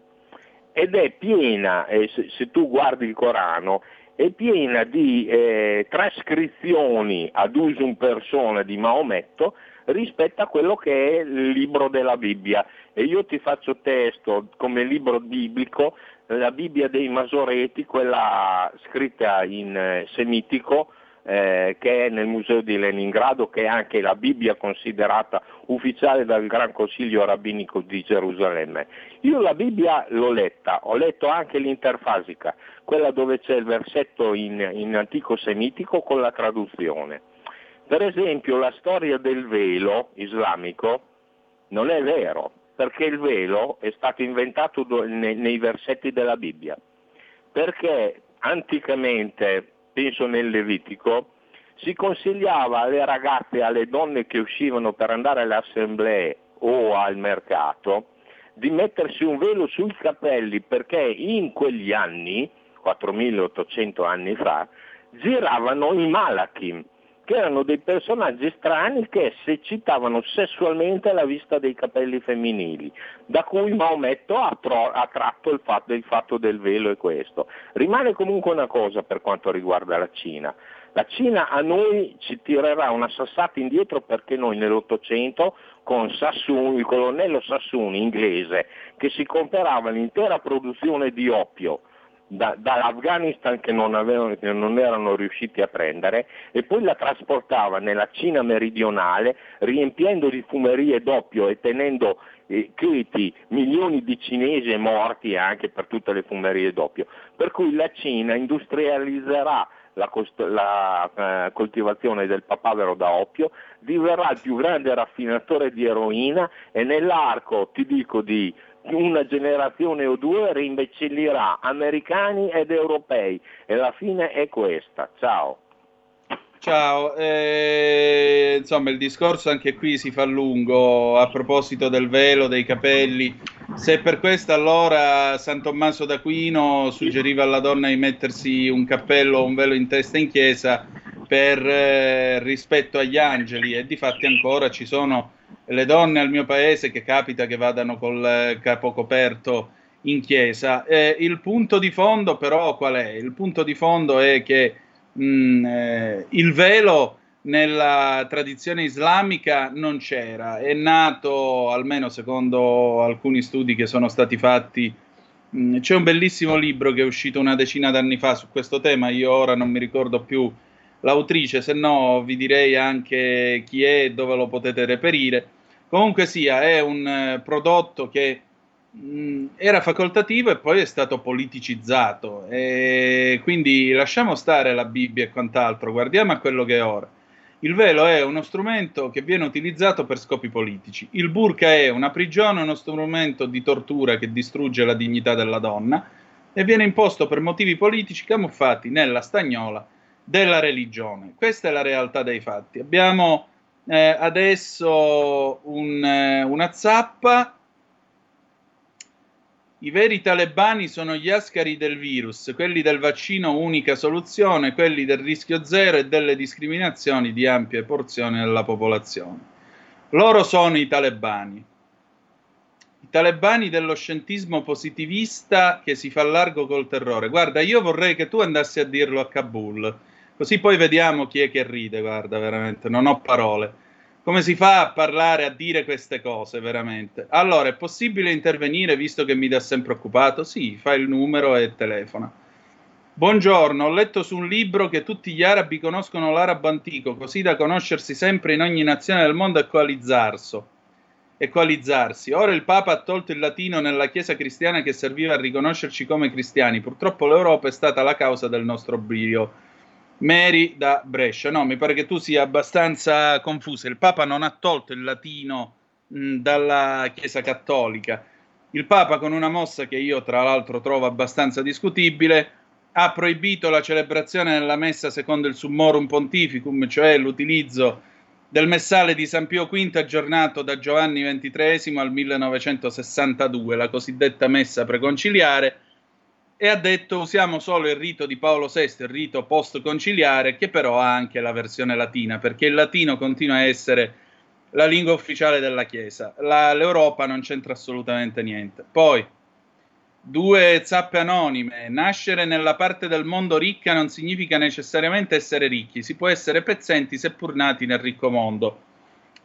ed è piena, eh, se, se tu guardi il Corano, è piena di eh, trascrizioni ad usum persona di Maometto rispetto a quello che è il libro della Bibbia, e io ti faccio testo come libro biblico la Bibbia dei Masoreti, quella scritta in semitico eh, che è nel museo di Leningrado, che è anche la Bibbia considerata ufficiale dal Gran Consiglio Rabbinico di Gerusalemme. Io la Bibbia l'ho letta, ho letto anche l'interfasica, quella dove c'è il versetto in, in antico semitico con la traduzione. Per esempio la storia del velo islamico non è vero, perché il velo è stato inventato do, nei, nei versetti della Bibbia, perché anticamente, penso nel Levitico, si consigliava alle ragazze, alle donne che uscivano per andare alle assemblee o al mercato, di mettersi un velo sui capelli, perché in quegli anni, quattromilaottocento anni fa, giravano i malachim, che erano dei personaggi strani che si eccitavano sessualmente alla vista dei capelli femminili, da cui Maometto ha, tro- ha tratto il fatto, il fatto del velo e questo. Rimane comunque una cosa per quanto riguarda la Cina. La Cina a noi ci tirerà una sassata indietro, perché noi nell'Ottocento, con Sassone, il colonnello Sassone inglese, che si comprava l'intera produzione di oppio, Da, dall'Afghanistan che non, avevano, che non erano riusciti a prendere, e poi la trasportava nella Cina meridionale riempiendo di fumerie d'oppio e tenendo eh, cheti milioni di cinesi morti anche per tutte le fumerie d'oppio, per cui la Cina industrializzerà la, cost- la eh, coltivazione del papavero da oppio, diverrà il più grande raffinatore di eroina e nell'arco, ti dico, di una generazione o due rimbecillirà americani ed europei, e la fine è questa. Ciao. Ciao, eh, insomma il discorso anche qui si fa lungo a proposito del velo, dei capelli. Se per questo allora San Tommaso d'Aquino suggeriva alla donna di mettersi un cappello o un velo in testa in chiesa per eh, rispetto agli angeli, e difatti ancora ci sono le donne al mio paese che capita che vadano col capo coperto in chiesa. Eh, il punto di fondo però qual è? Il punto di fondo è che mh, eh, il velo nella tradizione islamica non c'era, è nato, almeno secondo alcuni studi che sono stati fatti, mh, c'è un bellissimo libro che è uscito una decina d'anni fa su questo tema, io ora non mi ricordo più l'autrice, se no vi direi anche chi è e dove lo potete reperire. Comunque sia, è un eh, prodotto che mh, era facoltativo e poi è stato politicizzato, e quindi lasciamo stare la Bibbia e quant'altro, guardiamo a quello che è ora. Il velo è uno strumento che viene utilizzato per scopi politici, il burka è una prigione, uno strumento di tortura che distrugge la dignità della donna e viene imposto per motivi politici camuffati nella stagnola della religione. Questa è la realtà dei fatti. Abbiamo eh, adesso un, eh, una zappa. I veri talebani sono gli ascari del virus, quelli del vaccino unica soluzione, quelli del rischio zero e delle discriminazioni di ampie porzioni della popolazione. Loro sono i talebani. I talebani dello scientismo positivista che si fa largo col terrore. Guarda, io vorrei che tu andassi a dirlo a Kabul. Così poi vediamo chi è che ride, guarda, veramente, non ho parole. Come si fa a parlare, a dire queste cose, veramente? Allora, è possibile intervenire, visto che mi dà sempre occupato? Sì, fa il numero e telefona. Buongiorno, ho letto su un libro che tutti gli arabi conoscono l'arabo antico, così da conoscersi sempre in ogni nazione del mondo e coalizzarsi. Ora il Papa ha tolto il latino nella Chiesa cristiana che serviva a riconoscerci come cristiani. Purtroppo l'Europa è stata la causa del nostro oblio. Mary da Brescia. No, mi pare che tu sia abbastanza confusa. Il Papa non ha tolto il latino mh, dalla Chiesa Cattolica. Il Papa, con una mossa che io tra l'altro trovo abbastanza discutibile, ha proibito la celebrazione della messa secondo il Summorum Pontificum, cioè l'utilizzo del messale di San Pio quinto aggiornato da Giovanni ventitreesimo al millenovecentosessantadue, la cosiddetta messa preconciliare, e ha detto usiamo solo il rito di Paolo sesto, il rito post-conciliare, che però ha anche la versione latina, perché il latino continua a essere la lingua ufficiale della Chiesa. La, L'Europa non c'entra assolutamente niente. Poi, due zappe anonime. Nascere nella parte del mondo ricca non significa necessariamente essere ricchi, si può essere pezzenti seppur nati nel ricco mondo.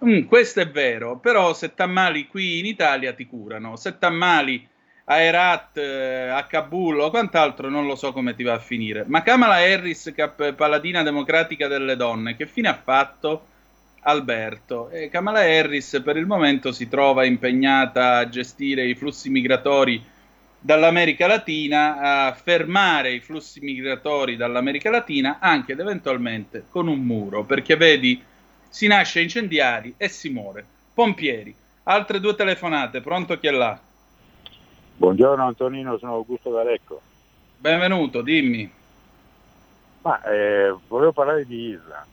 Mm, questo è vero, però se t'ammali qui in Italia ti curano, se t'ammali a Herat, a Kabul o quant'altro non lo so come ti va a finire. Ma Kamala Harris, cap- paladina democratica delle donne, che fine ha fatto? Alberto. E Kamala Harris per il momento si trova impegnata a gestire i flussi migratori dall'America Latina, a fermare i flussi migratori dall'America Latina anche ed eventualmente con un muro, perché vedi, si nasce incendiari e si muore. Pompieri. Altre due telefonate, pronto chi è là? Buongiorno Antonino, sono Augusto D'Alecco. Benvenuto, dimmi. Ma eh, volevo parlare di Islam.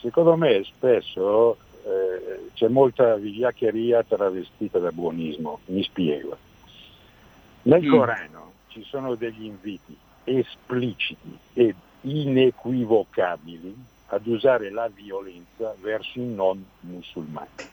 Secondo me spesso eh, c'è molta vigliaccheria travestita da buonismo, mi spiego. Nel mm. Corano ci sono degli inviti espliciti ed inequivocabili ad usare la violenza verso i non musulmani.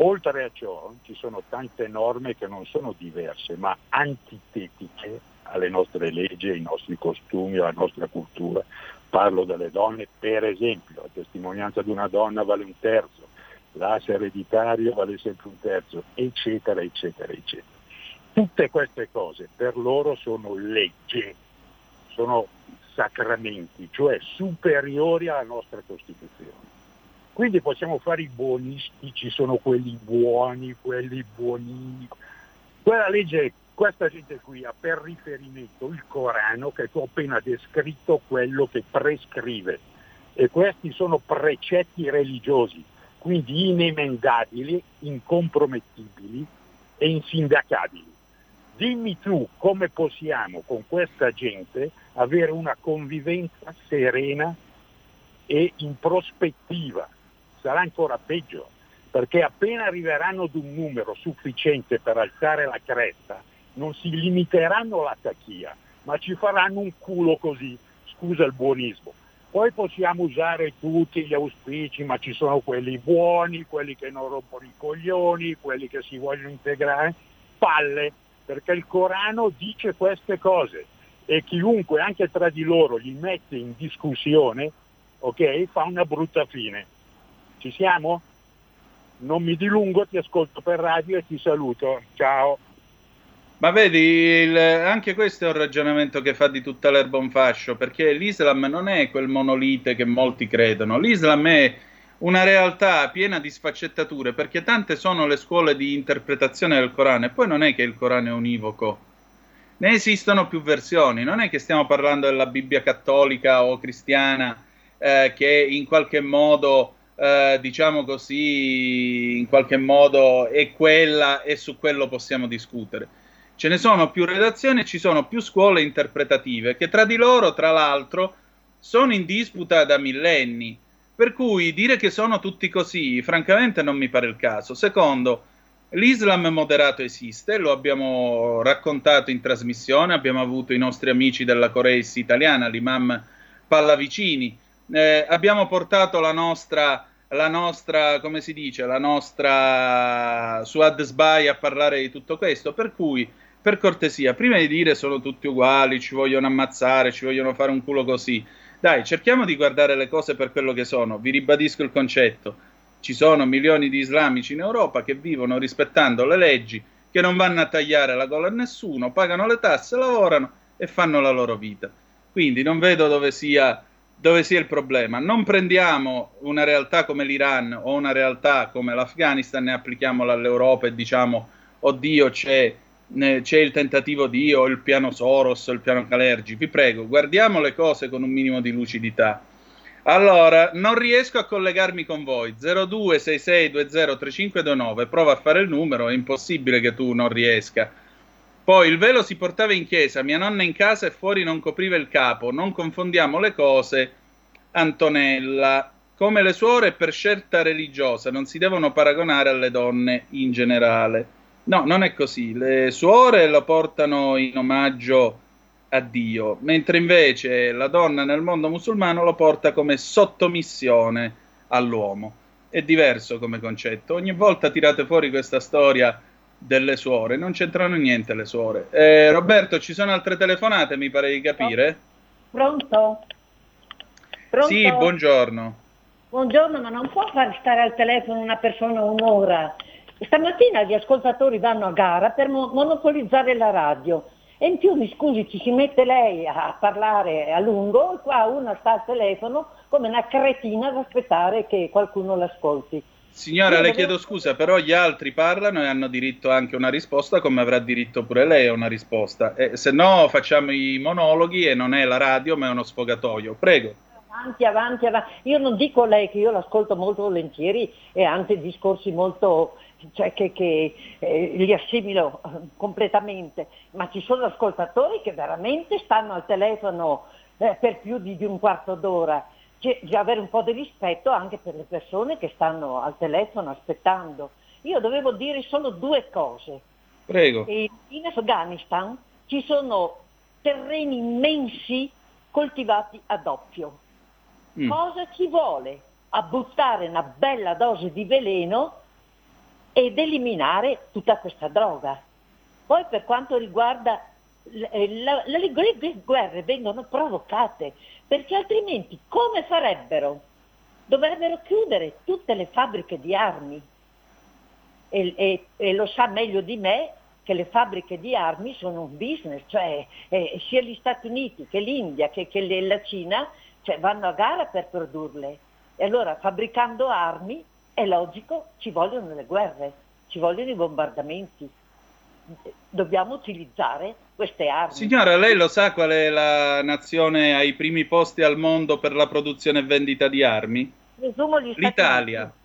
Oltre a ciò ci sono tante norme che non sono diverse ma antitetiche alle nostre leggi, ai nostri costumi, alla nostra cultura. Parlo delle donne, per esempio, la testimonianza di una donna vale un terzo, l'asse ereditario vale sempre un terzo, eccetera, eccetera, eccetera. Tutte queste cose per loro sono legge, sono sacramenti, cioè superiori alla nostra Costituzione. Quindi possiamo fare i buonisti, ci sono quelli buoni, quelli buonini. Quella legge, questa gente qui ha per riferimento il Corano, che tu ho appena descritto quello che prescrive. E questi sono precetti religiosi, quindi inemendabili, incompromettibili e insindacabili. Dimmi tu come possiamo con questa gente avere una convivenza serena e in prospettiva. Sarà ancora peggio, perché appena arriveranno ad un numero sufficiente per alzare la cresta, non si limiteranno all'attacchia, ma ci faranno un culo così, scusa il buonismo. Poi possiamo usare tutti gli auspici, ma ci sono quelli buoni, quelli che non rompono i coglioni, quelli che si vogliono integrare, palle, perché il Corano dice queste cose e chiunque anche tra di loro li mette in discussione, ok, fa una brutta fine. Ci siamo? Non mi dilungo, ti ascolto per radio e ti saluto. Ciao. Ma vedi, il, anche questo è un ragionamento che fa di tutta l'erba un fascio, perché l'Islam non è quel monolite che molti credono. L'Islam è una realtà piena di sfaccettature, perché tante sono le scuole di interpretazione del Corano, e poi non è che il Corano è univoco. Ne esistono più versioni, non è che stiamo parlando della Bibbia cattolica o cristiana eh, che in qualche modo... Uh, diciamo così, in qualche modo è quella e su quello possiamo discutere. Ce ne sono più redazioni e ci sono più scuole interpretative che tra di loro, tra l'altro, sono in disputa da millenni, per cui dire che sono tutti così francamente non mi pare il caso. Secondo, l'Islam moderato esiste, lo abbiamo raccontato in trasmissione, abbiamo avuto i nostri amici della Coreis italiana, l'imam Pallavicini. Eh, abbiamo portato la nostra, la nostra, come si dice, la nostra Suad Sbai a parlare di tutto questo, per cui, per cortesia, prima di dire sono tutti uguali, ci vogliono ammazzare, ci vogliono fare un culo così, Dai, cerchiamo di guardare le cose per quello che sono. Vi ribadisco il concetto: ci sono milioni di islamici in Europa che vivono rispettando le leggi, che non vanno a tagliare la gola a nessuno, pagano le tasse, lavorano e fanno la loro vita. Quindi non vedo dove sia, dove sia il problema. Non prendiamo una realtà come l'Iran o una realtà come l'Afghanistan e applichiamola all'Europa e diciamo oddio c'è, c'è il tentativo di o il piano Soros, il piano Calergi. Vi prego, guardiamo le cose con un minimo di lucidità. Allora, non riesco a collegarmi con voi, zero due sei sei due zero tre cinque due nove, prova a fare il numero, è impossibile che tu non riesca. Poi, il velo si portava in chiesa, mia nonna in casa e fuori non copriva il capo, non confondiamo le cose, Antonella, come le suore per scelta religiosa, non si devono paragonare alle donne in generale. No, non è così, le suore lo portano in omaggio a Dio, mentre invece la donna nel mondo musulmano lo porta come sottomissione all'uomo. È diverso come concetto. Ogni volta tirate fuori questa storia delle suore, non c'entrano niente le suore. Eh, Roberto, ci sono altre telefonate, mi pare di capire? Pronto? Pronto? Sì, buongiorno. Buongiorno, ma non può far stare al telefono una persona un'ora. Stamattina gli ascoltatori vanno a gara per mo- monopolizzare la radio. E in più, mi scusi, ci si mette lei a parlare a lungo e qua una sta al telefono come una cretina ad aspettare che qualcuno l'ascolti. Signora, quindi le chiedo scusa, però gli altri parlano e hanno diritto anche a una risposta, come avrà diritto pure lei a una risposta. Eh, se no facciamo i monologhi e non è la radio ma è uno sfogatoio. Prego. Avanti, avanti, avanti. Io non dico a lei che io l'ascolto molto volentieri e anche discorsi molto... cioè che, che eh, li assimilo completamente, ma ci sono ascoltatori che veramente stanno al telefono eh, per più di, di un quarto d'ora. C'è, di avere un po' di rispetto anche per le persone che stanno al telefono aspettando. Io dovevo dire solo due cose. Prego. E in Afghanistan ci sono terreni immensi coltivati a doppio. Mm. Cosa ci vuole? A buttare una bella dose di veleno ed eliminare tutta questa droga. Poi per quanto riguarda le, le, le guerre vengono provocate, perché altrimenti come farebbero? Dovrebbero chiudere tutte le fabbriche di armi e, e, e lo sa meglio di me che le fabbriche di armi sono un business, cioè eh, sia gli Stati Uniti che l'India che, che le, la Cina, cioè, vanno a gara per produrle. E allora fabbricando armi è logico, ci vogliono le guerre, ci vogliono i bombardamenti, dobbiamo utilizzare queste armi. Signora, lei lo sa qual è la nazione ai primi posti al mondo per la produzione e vendita di armi? Presumo gli Stati L'Italia. Uniti.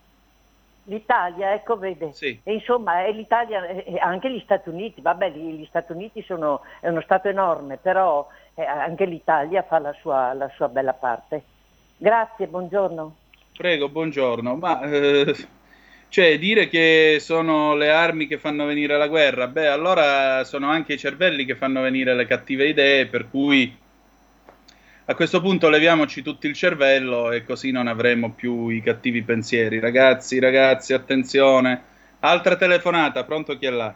L'Italia, ecco, vede. Sì. E insomma, è l'Italia e anche gli Stati Uniti, vabbè, gli Stati Uniti sono è uno Stato enorme, però anche l'Italia fa la sua, la sua bella parte. Grazie, buongiorno. Prego, buongiorno. Ma eh, cioè dire che sono le armi che fanno venire la guerra, beh, allora sono anche i cervelli che fanno venire le cattive idee, per cui a questo punto leviamoci tutti il cervello e così non avremo più i cattivi pensieri. Ragazzi, ragazzi, attenzione. Altra telefonata, pronto chi è là?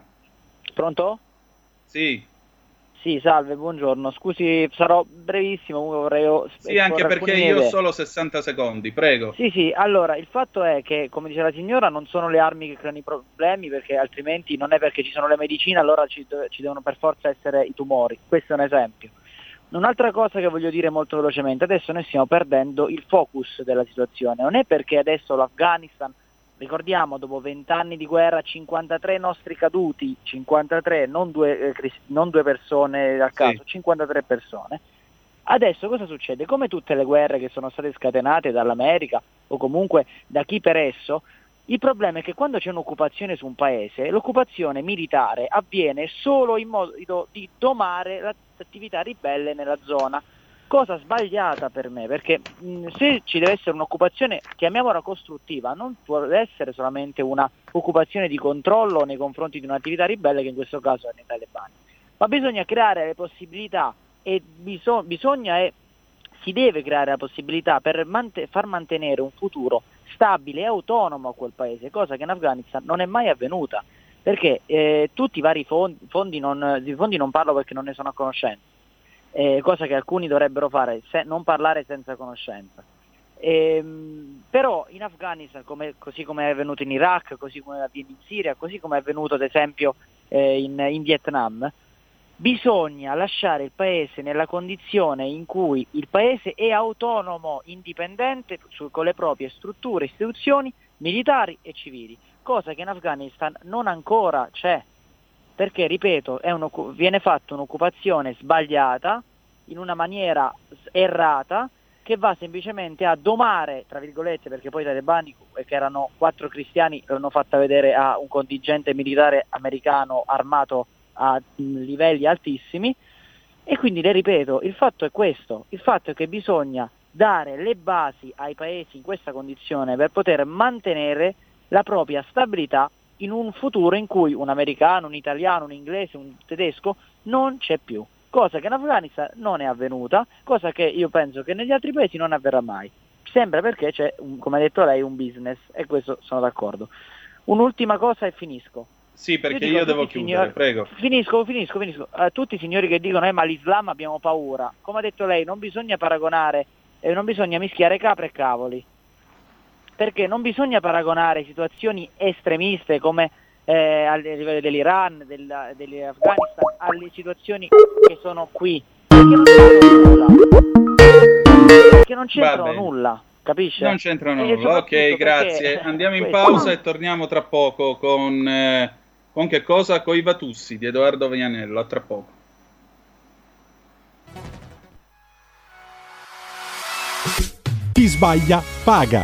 Pronto? Sì. Sì, salve, buongiorno. Scusi, sarò brevissimo, comunque vorrei... Sì, anche perché io ho solo sessanta secondi, prego. Sì, sì, allora, il fatto è che, come dice la signora, non sono le armi che creano i problemi, perché altrimenti non è perché ci sono le medicine, allora ci, ci devono per forza essere i tumori. Questo è un esempio. Un'altra cosa che voglio dire molto velocemente, adesso noi stiamo perdendo il focus della situazione. Non è perché adesso l'Afghanistan, ricordiamo, dopo vent'anni di guerra, cinquantatré nostri caduti, cinquantatré, non due, eh, non due persone al caso, sì. cinquantatré persone. Adesso cosa succede? Come tutte le guerre che sono state scatenate dall'America o comunque da chi per esso, il problema è che quando c'è un'occupazione su un paese, l'occupazione militare avviene solo in modo di domare l'attività ribelle nella zona. Cosa sbagliata per me, perché mh, se ci deve essere un'occupazione, chiamiamola costruttiva, non può essere solamente una occupazione di controllo nei confronti di un'attività ribelle, che in questo caso è nei talebani, ma bisogna creare le possibilità e biso- bisogna e si deve creare la possibilità per man- far mantenere un futuro stabile e autonomo a quel paese, cosa che in Afghanistan non è mai avvenuta, perché eh, tutti i vari fondi, fondi non, di fondi non parlo perché non ne sono a conoscenza, eh, cosa che alcuni dovrebbero fare, se, non parlare senza conoscenza. Eh, però in Afghanistan, come, così come è avvenuto in Iraq, così come avviene in Siria, così come è avvenuto ad esempio eh, in, in Vietnam, bisogna lasciare il paese nella condizione in cui il paese è autonomo, indipendente, su, con le proprie strutture, istituzioni, militari e civili, cosa che in Afghanistan non ancora c'è, perché, ripeto, è un, viene fatta un'occupazione sbagliata, in una maniera errata, che va semplicemente a domare, tra virgolette, perché poi i talebani, che erano quattro cristiani, l'hanno fatta vedere a un contingente militare americano armato a livelli altissimi, e quindi le ripeto, il fatto è questo, il fatto è che bisogna dare le basi ai paesi in questa condizione per poter mantenere la propria stabilità in un futuro in cui un americano, un italiano, un inglese, un tedesco non c'è più. Cosa che in Afghanistan non è avvenuta, cosa che io penso che negli altri paesi non avverrà mai, sempre perché c'è, come ha detto lei, un business, e questo sono d'accordo. Un'ultima cosa e finisco. Sì, perché io, dico, io devo chiudere, signori, prego. Finisco, finisco, finisco. A tutti i signori che dicono eh, ma l'Islam abbiamo paura, come ha detto lei, non bisogna paragonare, eh, non bisogna mischiare capre e cavoli, perché non bisogna paragonare situazioni estremiste come Eh, a livello dell'Iran, del, dell'Afghanistan, alle situazioni che sono qui, perché non c'entrano nulla, perché non c'entrano nulla, capisce? Non c'entrano e nulla, ok, grazie, andiamo in questo. Pausa e torniamo tra poco con, eh, con che cosa? Coi Vatussi di Edoardo Vianello, a tra poco. Chi sbaglia paga,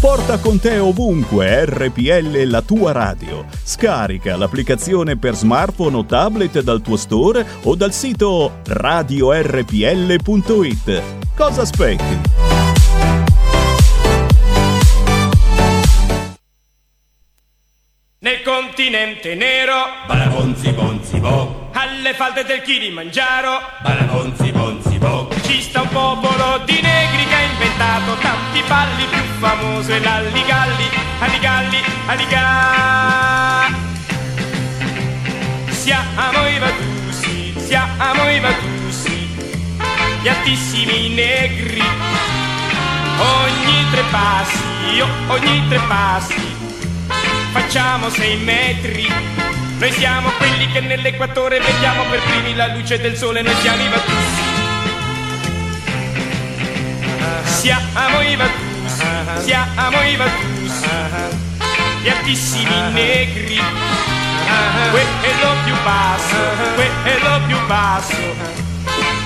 Porta con te ovunque R P L, la tua radio. Scarica l'applicazione per smartphone o tablet dal tuo store o dal sito radio r p l punto it. Cosa aspetti? Nel continente nero, barabonzi bonzi bo, alle falde del Kilimangiaro, barabonzi bonzi bo, ci sta un popolo di negri che ha inventato tanti balli, più famoso è l'Alligalli, Alligalli, Alligalli. Siamo i Vatussi, siamo i Vatussi, gli altissimi negri, ogni tre passi, io ogni tre passi, facciamo sei metri, noi siamo quelli che nell'equatore vediamo per primi la luce del sole, noi siamo i Vatussi. Siamo i Vatussi, siamo i Vatussi, gli altissimi negri, quello più basso, quello più basso,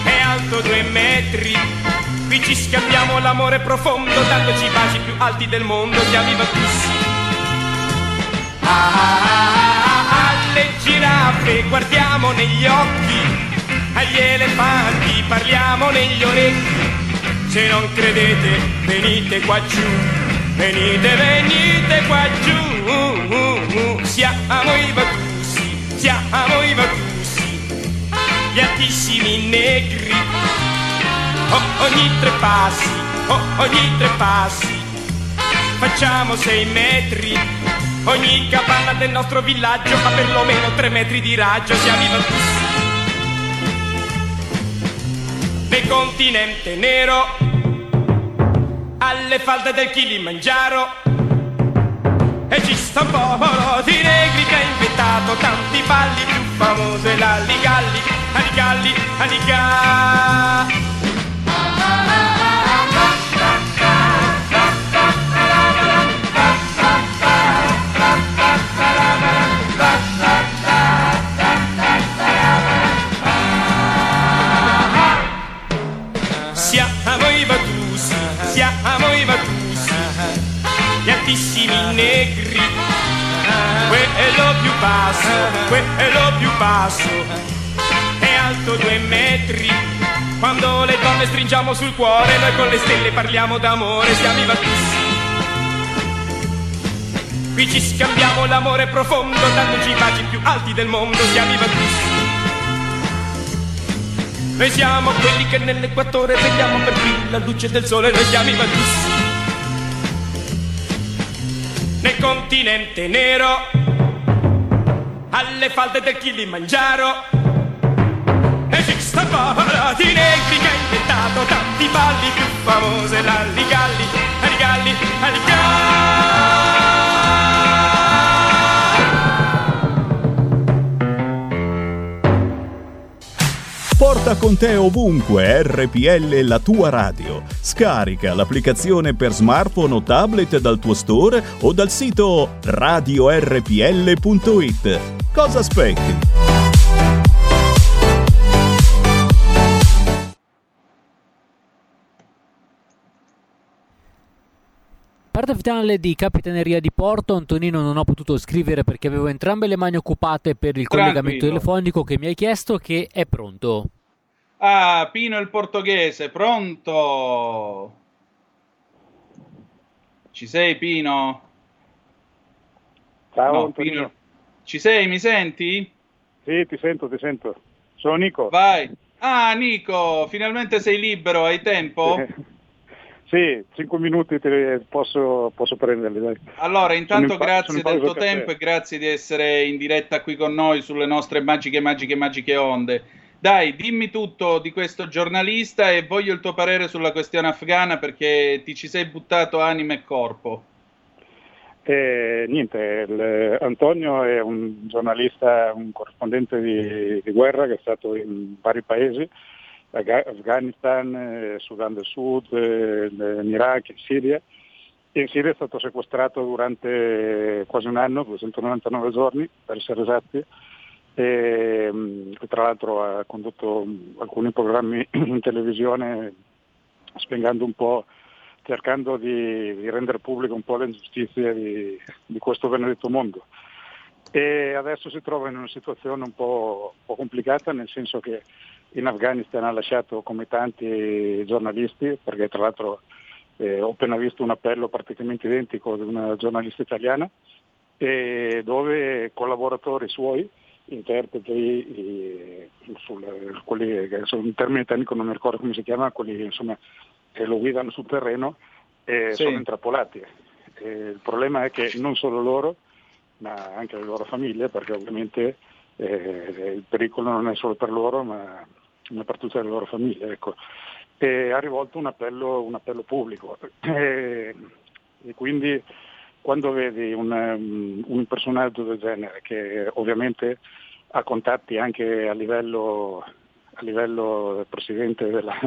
è alto due metri, qui ci scambiamo l'amore profondo, dandoci baci più alti del mondo, siamo i Vatussi. Ah, ah, ah, alle giraffe guardiamo negli occhi, agli elefanti parliamo negli orecchi, se non credete venite qua giù, venite, venite qua giù, siamo i Vacuzzi, siamo i Vacuzzi, gli altissimi negri, oh, ogni tre passi, oh, ogni tre passi, facciamo sei metri, ogni capanna del nostro villaggio ha perlomeno tre metri di raggio, siamo i Vacuzzi. Nel continente nero, alle falde del Kilimangiaro, e ci sta un popolo di negri che ha inventato tanti balli, più famoso è l'Alligalli, Alligalli, Alligalli. Negri, quello più basso, quello più basso, è alto due metri. Quando le donne stringiamo sul cuore, noi con le stelle parliamo d'amore, siamo i Vacuzzi. Qui ci scambiamo l'amore profondo, dandoci i baci più alti del mondo, siamo i Vacuzzi. Noi siamo quelli che nell'equatore vediamo per più la luce del sole, noi siamo i Vacuzzi. Nel continente nero, alle falde del Kilimangiaro, e ci sta popolo di negri che ha inventato tanti balli, più famoso è l'Alligalli, Alligalli, Alligalli. Porta con te ovunque R P L, la tua radio. Scarica l'applicazione per smartphone o tablet dal tuo store o dal sito radio r p l punto i t. Cosa aspetti? Parte finale di Capitaneria di Porto. Antonino, non ho potuto scrivere perché avevo entrambe le mani occupate per il Tranquillo. Collegamento telefonico che mi hai chiesto, che è pronto. Ah, Pino il portoghese, pronto? Ci sei, Pino? Ciao, no, Pino. Ci sei, mi senti? Sì, ti sento, ti sento. Sono Nico. Vai. Ah, Nico, finalmente sei libero, hai tempo? Sì, cinque minuti te posso, posso prenderli, dai. Allora, intanto in pa- grazie del tuo tempo e grazie di essere in diretta qui con noi sulle nostre magiche, magiche, magiche onde. Dai, dimmi tutto di questo giornalista e voglio il tuo parere sulla questione afghana, perché ti ci sei buttato anima e corpo. Eh, niente, il, Antonio è un giornalista, un corrispondente di, di guerra che è stato in vari paesi, Afghanistan, Sudan del Sud, in Iraq, in Siria. In Siria è stato sequestrato durante quasi un anno, duecentonovantanove giorni per essere esatti. E, tra l'altro ha condotto alcuni programmi in televisione spiegando un po', cercando di, di rendere pubblica un po' l'ingiustizia di, di questo benedetto mondo, e adesso si trova in una situazione un po', un po' complicata, nel senso che in Afghanistan ha lasciato, come tanti giornalisti, perché tra l'altro eh, ho appena visto un appello praticamente identico di una giornalista italiana, e dove collaboratori suoi, interpreti, sul, quelli che sono, in termini tecnico non mi ricordo come si chiama, quelli insomma che lo guidano sul terreno, e sì, sono intrappolati. E il problema è che non solo loro, ma anche le loro famiglie, perché ovviamente eh, il pericolo non è solo per loro, ma, ma per tutte le loro famiglie. Ecco. E ha rivolto un appello, un appello pubblico. E, e quindi quando vedi un, um, un personaggio del genere, che ovviamente ha contatti anche a livello, a livello del presidente della,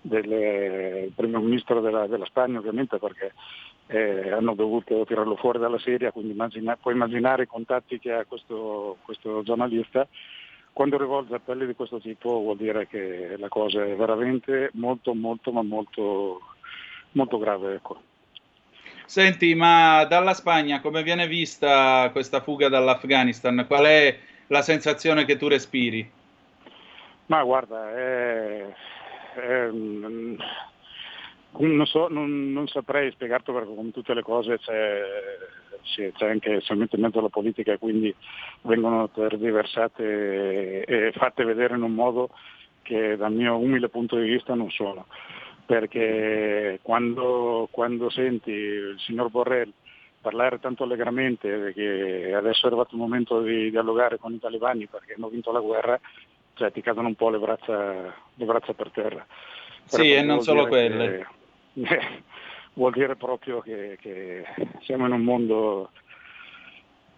del primo ministro della, della Spagna, ovviamente, perché eh, hanno dovuto tirarlo fuori dalla Siria, quindi immagina, puoi immaginare i contatti che ha questo, questo giornalista. Quando rivolge appelli di questo tipo vuol dire che la cosa è veramente molto, molto, ma molto, molto grave, ecco. Senti, ma dalla Spagna come viene vista questa fuga dall'Afghanistan? Qual è la sensazione che tu respiri? Ma guarda, è, è, Non so, non, non saprei spiegarti, perché come tutte le cose c'è, sì, c'è anche solamente in mezzo alla politica, e quindi vengono tergiversate e, e fatte vedere in un modo che dal mio umile punto di vista non sono, perché quando, quando senti il signor Borrell parlare tanto allegramente che adesso è arrivato il momento di dialogare con i talebani perché hanno vinto la guerra, cioè ti cadono un po' le braccia, le braccia per terra. Però sì, e non solo quelle. Che, eh, vuol dire proprio che, che siamo in un mondo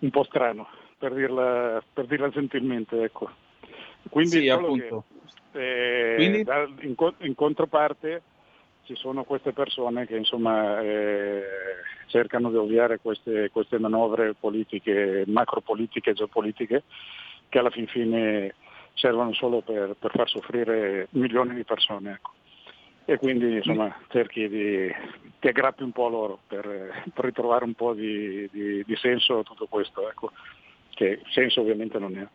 un po' strano, per dirla, per dirla gentilmente, ecco. Quindi, sì, appunto. Che, eh, Quindi? Da, in, in controparte ci sono queste persone che insomma eh, cercano di ovviare queste, queste manovre politiche, macropolitiche, geopolitiche, che alla fin fine servono solo per, per far soffrire milioni di persone, ecco. E quindi insomma cerchi di ti aggrappi un po' a loro per, per ritrovare un po' di, di, di senso a tutto questo, ecco, che senso ovviamente non ne ha.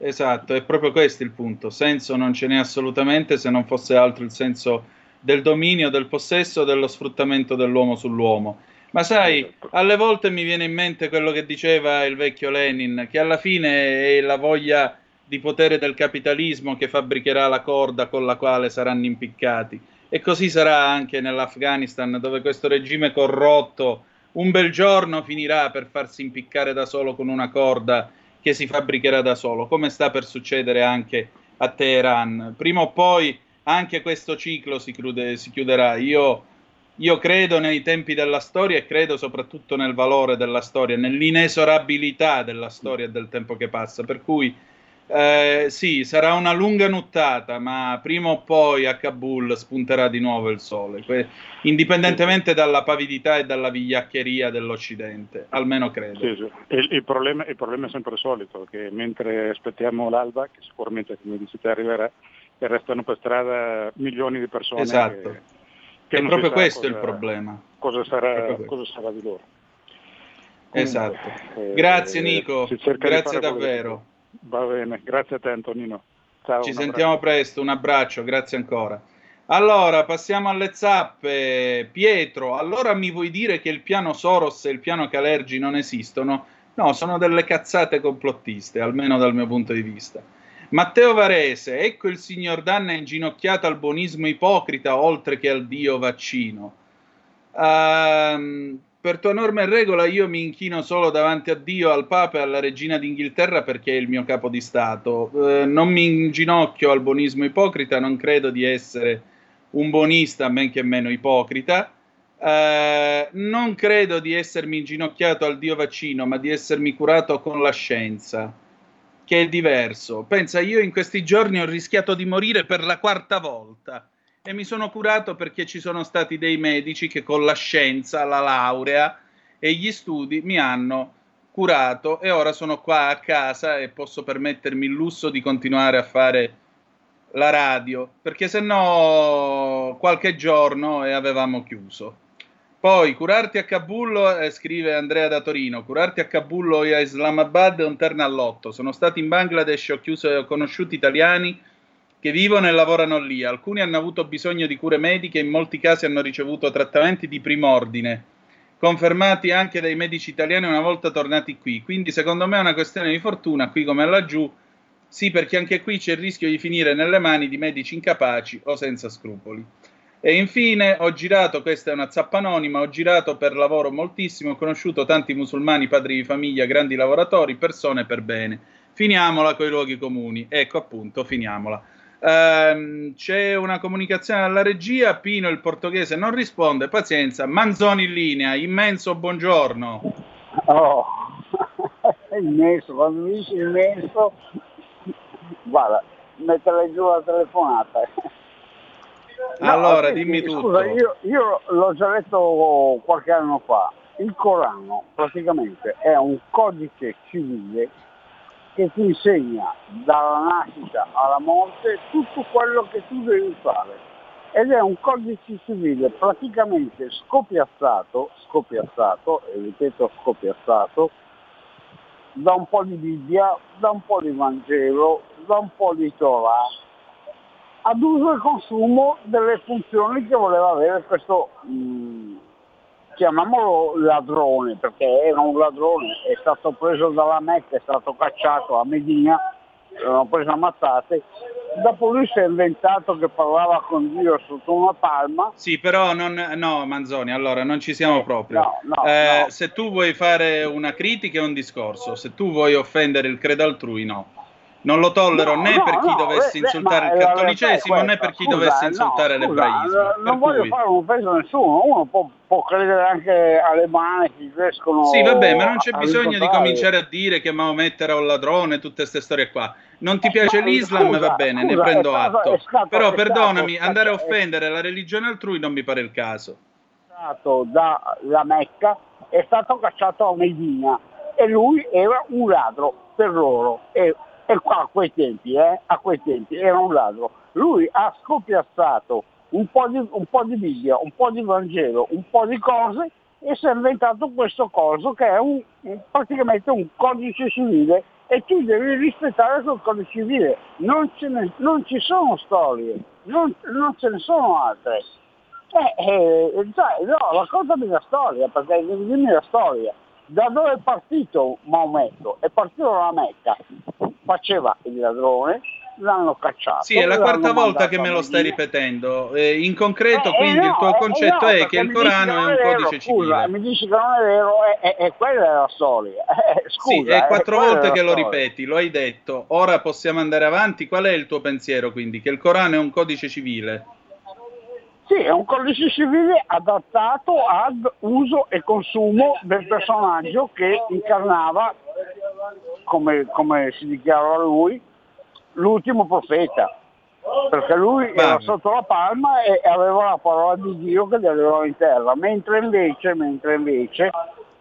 Esatto, è proprio questo il punto, senso non ce n'è assolutamente, se non fosse altro il senso del dominio, del possesso, dello sfruttamento dell'uomo sull'uomo. Ma sai, esatto. Alle volte mi viene in mente quello che diceva il vecchio Lenin, che alla fine è la voglia di potere del capitalismo che fabbricherà la corda con la quale saranno impiccati, e così sarà anche nell'Afghanistan, dove questo regime corrotto un bel giorno finirà per farsi impiccare da solo con una corda che si fabbricherà da solo, come sta per succedere anche a Teheran. Prima o poi anche questo ciclo si, crude, si chiuderà. Io, io credo nei tempi della storia e credo soprattutto nel valore della storia, nell'inesorabilità della storia e del tempo che passa, per cui Eh, sì, sarà una lunga nottata, ma prima o poi a Kabul spunterà di nuovo il sole, que- indipendentemente dalla pavidità e dalla vigliaccheria dell'Occidente, almeno credo. Sì, sì. Il, il, problema, il problema è sempre solito, che mentre aspettiamo l'alba, che sicuramente come dici te arriverà, e restano per strada milioni di persone. Esatto, che, che è non proprio questo cosa, il problema. Cosa sarà, cosa sarà di loro? Comunque, esatto. Eh, grazie Nico, grazie davvero. Quello. Va bene, grazie a te Antonino. Ciao, ci sentiamo abbraccio. Presto, un abbraccio, grazie ancora. Allora, passiamo alle zappe. Pietro, allora mi vuoi dire che il piano Soros e il piano Calergi non esistono? No, sono delle cazzate complottiste, almeno dal mio punto di vista. Matteo Varese, ecco il signor Danna inginocchiato al buonismo ipocrita oltre che al dio vaccino. Ehm... Uh, Per tua norma e regola io mi inchino solo davanti a Dio, al Papa e alla Regina d'Inghilterra perché è il mio capo di Stato. Eh, non mi inginocchio al buonismo ipocrita, non credo di essere un buonista, men che meno ipocrita. Eh, non credo di essermi inginocchiato al Dio vaccino, ma di essermi curato con la scienza, che è diverso. Pensa, io in questi giorni ho rischiato di morire per la quarta volta. E mi sono curato perché ci sono stati dei medici che con la scienza, la laurea e gli studi mi hanno curato, e ora sono qua a casa e posso permettermi il lusso di continuare a fare la radio, perché se no qualche giorno e avevamo chiuso. Poi curarti a Kabul, eh, scrive Andrea da Torino, curarti a Kabul o a Islamabad è un terno al lotto. Sono stato in Bangladesh e ho chiuso e ho conosciuto italiani che vivono e lavorano lì. Alcuni hanno avuto bisogno di cure mediche, in molti casi hanno ricevuto trattamenti di prim'ordine, confermati anche dai medici italiani una volta tornati qui. Quindi secondo me è una questione di fortuna, qui come laggiù, sì, perché anche qui c'è il rischio di finire nelle mani di medici incapaci o senza scrupoli. E infine ho girato, questa è una zappa anonima, ho girato per lavoro moltissimo, ho conosciuto tanti musulmani, padri di famiglia, grandi lavoratori, persone per bene. Finiamola coi luoghi comuni. Ecco appunto, finiamola. Um, c'è una comunicazione alla regia. Pino il portoghese non risponde, pazienza. Manzoni in linea, immenso buongiorno. Oh, immenso, quando mi dici immenso guarda, metterei giù la telefonata. No, allora senti, dimmi tutto. Scusa, io, io l'ho già detto qualche anno fa, il Corano praticamente è un codice civile che ti insegna dalla nascita alla morte tutto quello che tu devi fare, ed è un codice civile praticamente scopiazzato, scopiazzato, e ripeto scopiazzato, da un po' di Bibbia, da un po' di Vangelo, da un po' di Torah, ad uso e consumo delle funzioni che voleva avere questo, mh, chiamiamolo ladrone, perché era un ladrone, è stato preso dalla Mecca, è stato cacciato a Medina, l'hanno preso ammazzate, dopo lui si è inventato che parlava con Dio sotto una palma. Sì, però non, no Manzoni, allora non ci siamo proprio. No, no, eh, no. Se tu vuoi fare una critica è un discorso, se tu vuoi offendere il credo altrui no. Non lo tollero no, né no, per chi no, dovesse beh, insultare il cattolicesimo questa, né per chi scusa, dovesse insultare no, l'ebraismo. Scusa, non voglio cui... fare un'offesa a nessuno, uno può, può credere anche alle mani che crescono. Sì, vabbè, ma non c'è a, bisogno a di cominciare a dire che Maometto era un ladrone, tutte queste storie qua. Non ti piace eh, l'Islam, scusa, va bene, scusa, ne prendo stato, atto. Stato, Però perdonami, stato, andare a offendere è... la religione altrui non mi pare il caso. È stato dalla Mecca, è stato cacciato a Medina e lui era un ladro per loro. E E qua a quei tempi, eh, a quei tempi era un ladro. Lui ha scopiazzato un po' di, un po' di Bibbia, un po' di Vangelo, un po' di cose e si è inventato questo coso che è un, praticamente un codice civile e tu devi rispettare quel codice civile. Non, ce ne, non ci sono storie, non, non ce ne sono altre. Eh, eh, cioè, no, raccontami la storia, perché devi dirmi la storia. Da dove è partito Maometto? È partito dalla Mecca. Faceva il ladrone, l'hanno cacciato. Sì, è la quarta volta che me lo stai ripetendo. Eh, in concreto, eh, quindi, eh, no, il tuo concetto eh, no, è che il Corano è un vero, codice civile. Scusa, mi dici che non è vero, e, e, e quella è la storia. Eh, scusa, sì, è quattro eh, volte che lo ripeti, lo hai detto. Ora possiamo andare avanti. Qual è il tuo pensiero, quindi? Che il Corano è un codice civile? Sì, è un codice civile adattato ad uso e consumo del personaggio che incarnava, come, come si dichiarò lui, l'ultimo profeta, perché lui Vabbè. era sotto la palma e aveva la parola di Dio che gli arrivava in terra, mentre invece, mentre invece,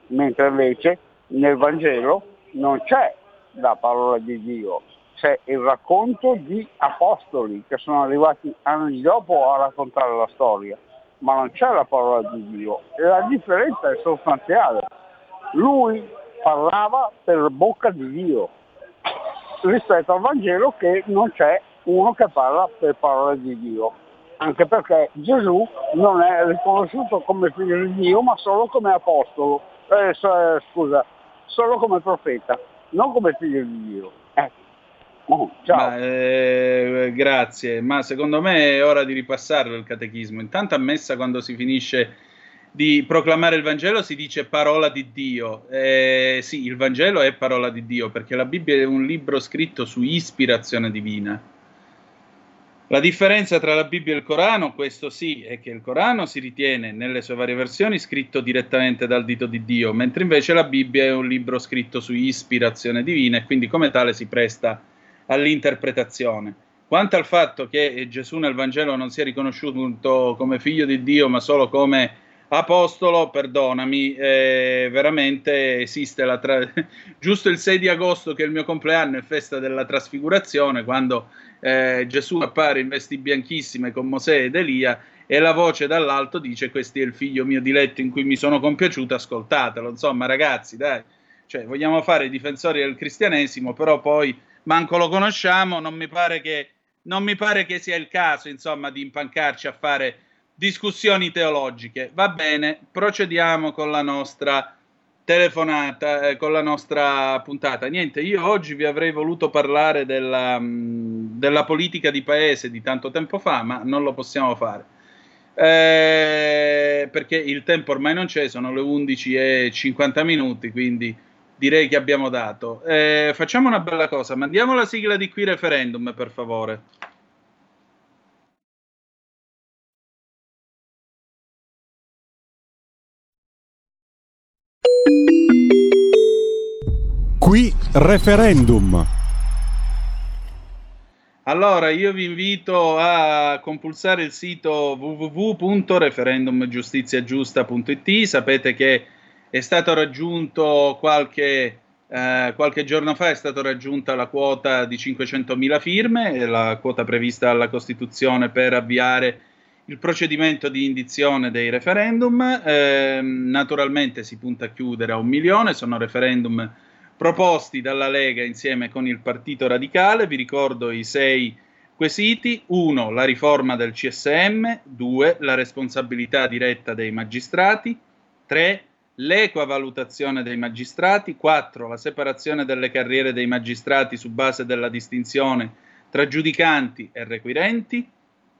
mentre invece nel Vangelo non c'è la parola di Dio. C'è il racconto di apostoli che sono arrivati anni dopo a raccontare la storia, ma non c'è la parola di Dio e la differenza è sostanziale. Lui parlava per bocca di Dio rispetto al Vangelo che non c'è uno che parla per parola di Dio, anche perché Gesù non è riconosciuto come figlio di Dio ma solo come apostolo, eh, scusa, solo come profeta, non come figlio di Dio. Ecco. Oh, ma, eh, grazie, ma secondo me è ora di ripassarlo il catechismo. Intanto a messa, quando si finisce di proclamare il Vangelo, si dice parola di Dio. Eh, sì, il Vangelo è parola di Dio perché la Bibbia è un libro scritto su ispirazione divina. La differenza tra la Bibbia e il Corano, questo sì, è che il Corano si ritiene nelle sue varie versioni scritto direttamente dal dito di Dio, mentre invece la Bibbia è un libro scritto su ispirazione divina e quindi come tale si presta all'interpretazione. Quanto al fatto che Gesù nel Vangelo non sia riconosciuto come figlio di Dio ma solo come apostolo, perdonami, eh, veramente esiste la tra- giusto il sei di agosto che è il mio compleanno, è festa della trasfigurazione, quando eh, Gesù appare in vesti bianchissime con Mosè ed Elia e la voce dall'alto dice: questo è il figlio mio diletto in cui mi sono compiaciuto, ascoltatelo. Insomma ragazzi, dai, cioè vogliamo fare i difensori del cristianesimo però poi manco lo conosciamo, non mi pare che non mi pare che sia il caso, insomma, di impancarci a fare discussioni teologiche. Va bene, procediamo con la nostra telefonata, eh, con la nostra puntata. Niente, io oggi vi avrei voluto parlare della, mh, della politica di paese di tanto tempo fa, ma non lo possiamo fare. Eh, perché il tempo ormai non c'è, sono le undici e cinquanta minuti, quindi direi che abbiamo dato. Eh, facciamo una bella cosa, mandiamo la sigla di Qui Referendum, per favore. Qui Referendum. Allora, io vi invito a compulsare il sito w w w punto referendum giustizia giusta punto i t. Sapete che è stato raggiunto qualche, eh, qualche giorno fa, è stata raggiunta la quota di cinquecentomila firme, la quota prevista dalla Costituzione per avviare il procedimento di indizione dei referendum. Eh, naturalmente si punta a chiudere a un milione, sono referendum proposti dalla Lega insieme con il Partito Radicale, vi ricordo i sei Quesiti uno la riforma del C S M, due la responsabilità diretta dei magistrati, tre l'equa valutazione dei magistrati, quattro la separazione delle carriere dei magistrati su base della distinzione tra giudicanti e requirenti,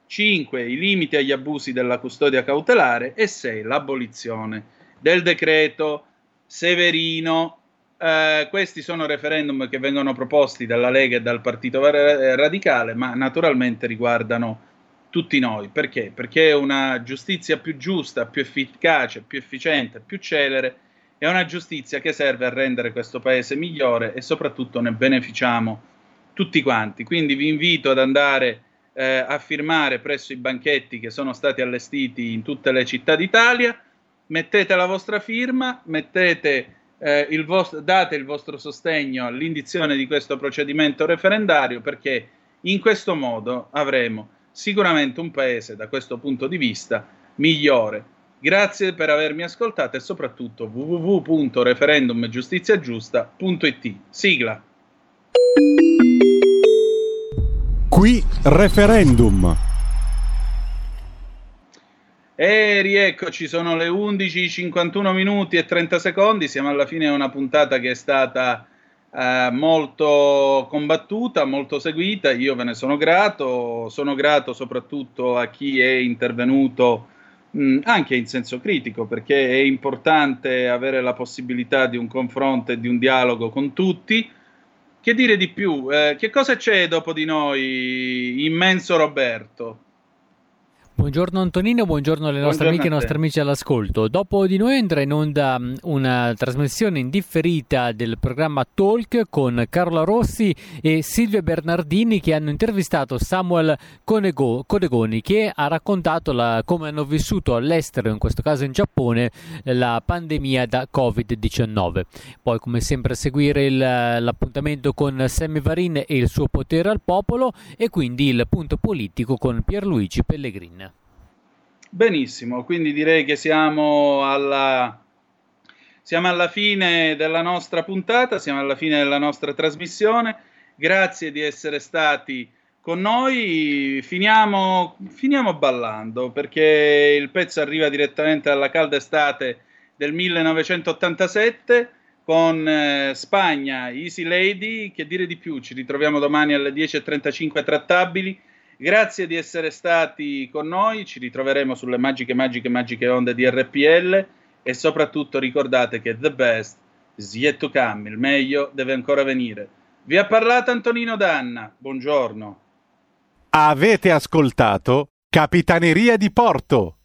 cinque i limiti agli abusi della custodia cautelare e sei l'abolizione del decreto Severino. Uh, questi sono referendum che vengono proposti dalla Lega e dal Partito Radicale, ma naturalmente riguardano tutti noi. Perché? Perché una giustizia più giusta, più efficace, più efficiente, più celere è una giustizia che serve a rendere questo paese migliore e soprattutto ne beneficiamo tutti quanti. Quindi vi invito ad andare eh, a firmare presso i banchetti che sono stati allestiti in tutte le città d'Italia, mettete la vostra firma, mettete Eh, il vostro, date il vostro sostegno all'indizione di questo procedimento referendario, perché in questo modo avremo sicuramente un paese da questo punto di vista migliore. Grazie per avermi ascoltato e soprattutto w w w punto referendum giustizia giusta punto i t. Sigla. Qui Referendum. E rieccoci, sono le undici e cinquantuno minuti e trenta secondi, siamo alla fine di una puntata che è stata eh, molto combattuta, molto seguita, io ve ne sono grato, sono grato soprattutto a chi è intervenuto mh, anche in senso critico, perché è importante avere la possibilità di un confronto e di un dialogo con tutti. Che dire di più? Eh, che cosa c'è dopo di noi, immenso Roberto? Buongiorno Antonino, buongiorno alle nostre buongiorno amiche e nostri amici all'ascolto. Dopo di noi andrà in onda una trasmissione in differita del programma Talk con Carla Rossi e Silvia Bernardini, che hanno intervistato Samuel Conego- Conegoni, che ha raccontato la, come hanno vissuto all'estero, in questo caso in Giappone, la pandemia da covid diciannove. Poi come sempre seguire il, l'appuntamento con Sammy Varin e il suo potere al popolo, e quindi il punto politico con Pierluigi Pellegrini. Benissimo, quindi direi che siamo alla, siamo alla fine della nostra puntata, siamo alla fine della nostra trasmissione, grazie di essere stati con noi, finiamo, finiamo ballando, perché il pezzo arriva direttamente dalla calda estate del millenovecentottantasette con eh, Spagna, Easy Lady. Che dire di più, ci ritroviamo domani alle dieci e trentacinque trattabili. Grazie di essere stati con noi, ci ritroveremo sulle magiche, magiche, magiche onde di R P L e soprattutto ricordate che the best is yet to come, il meglio deve ancora venire. Vi ha parlato Antonino Danna, buongiorno. Avete ascoltato Capitaneria di Porto.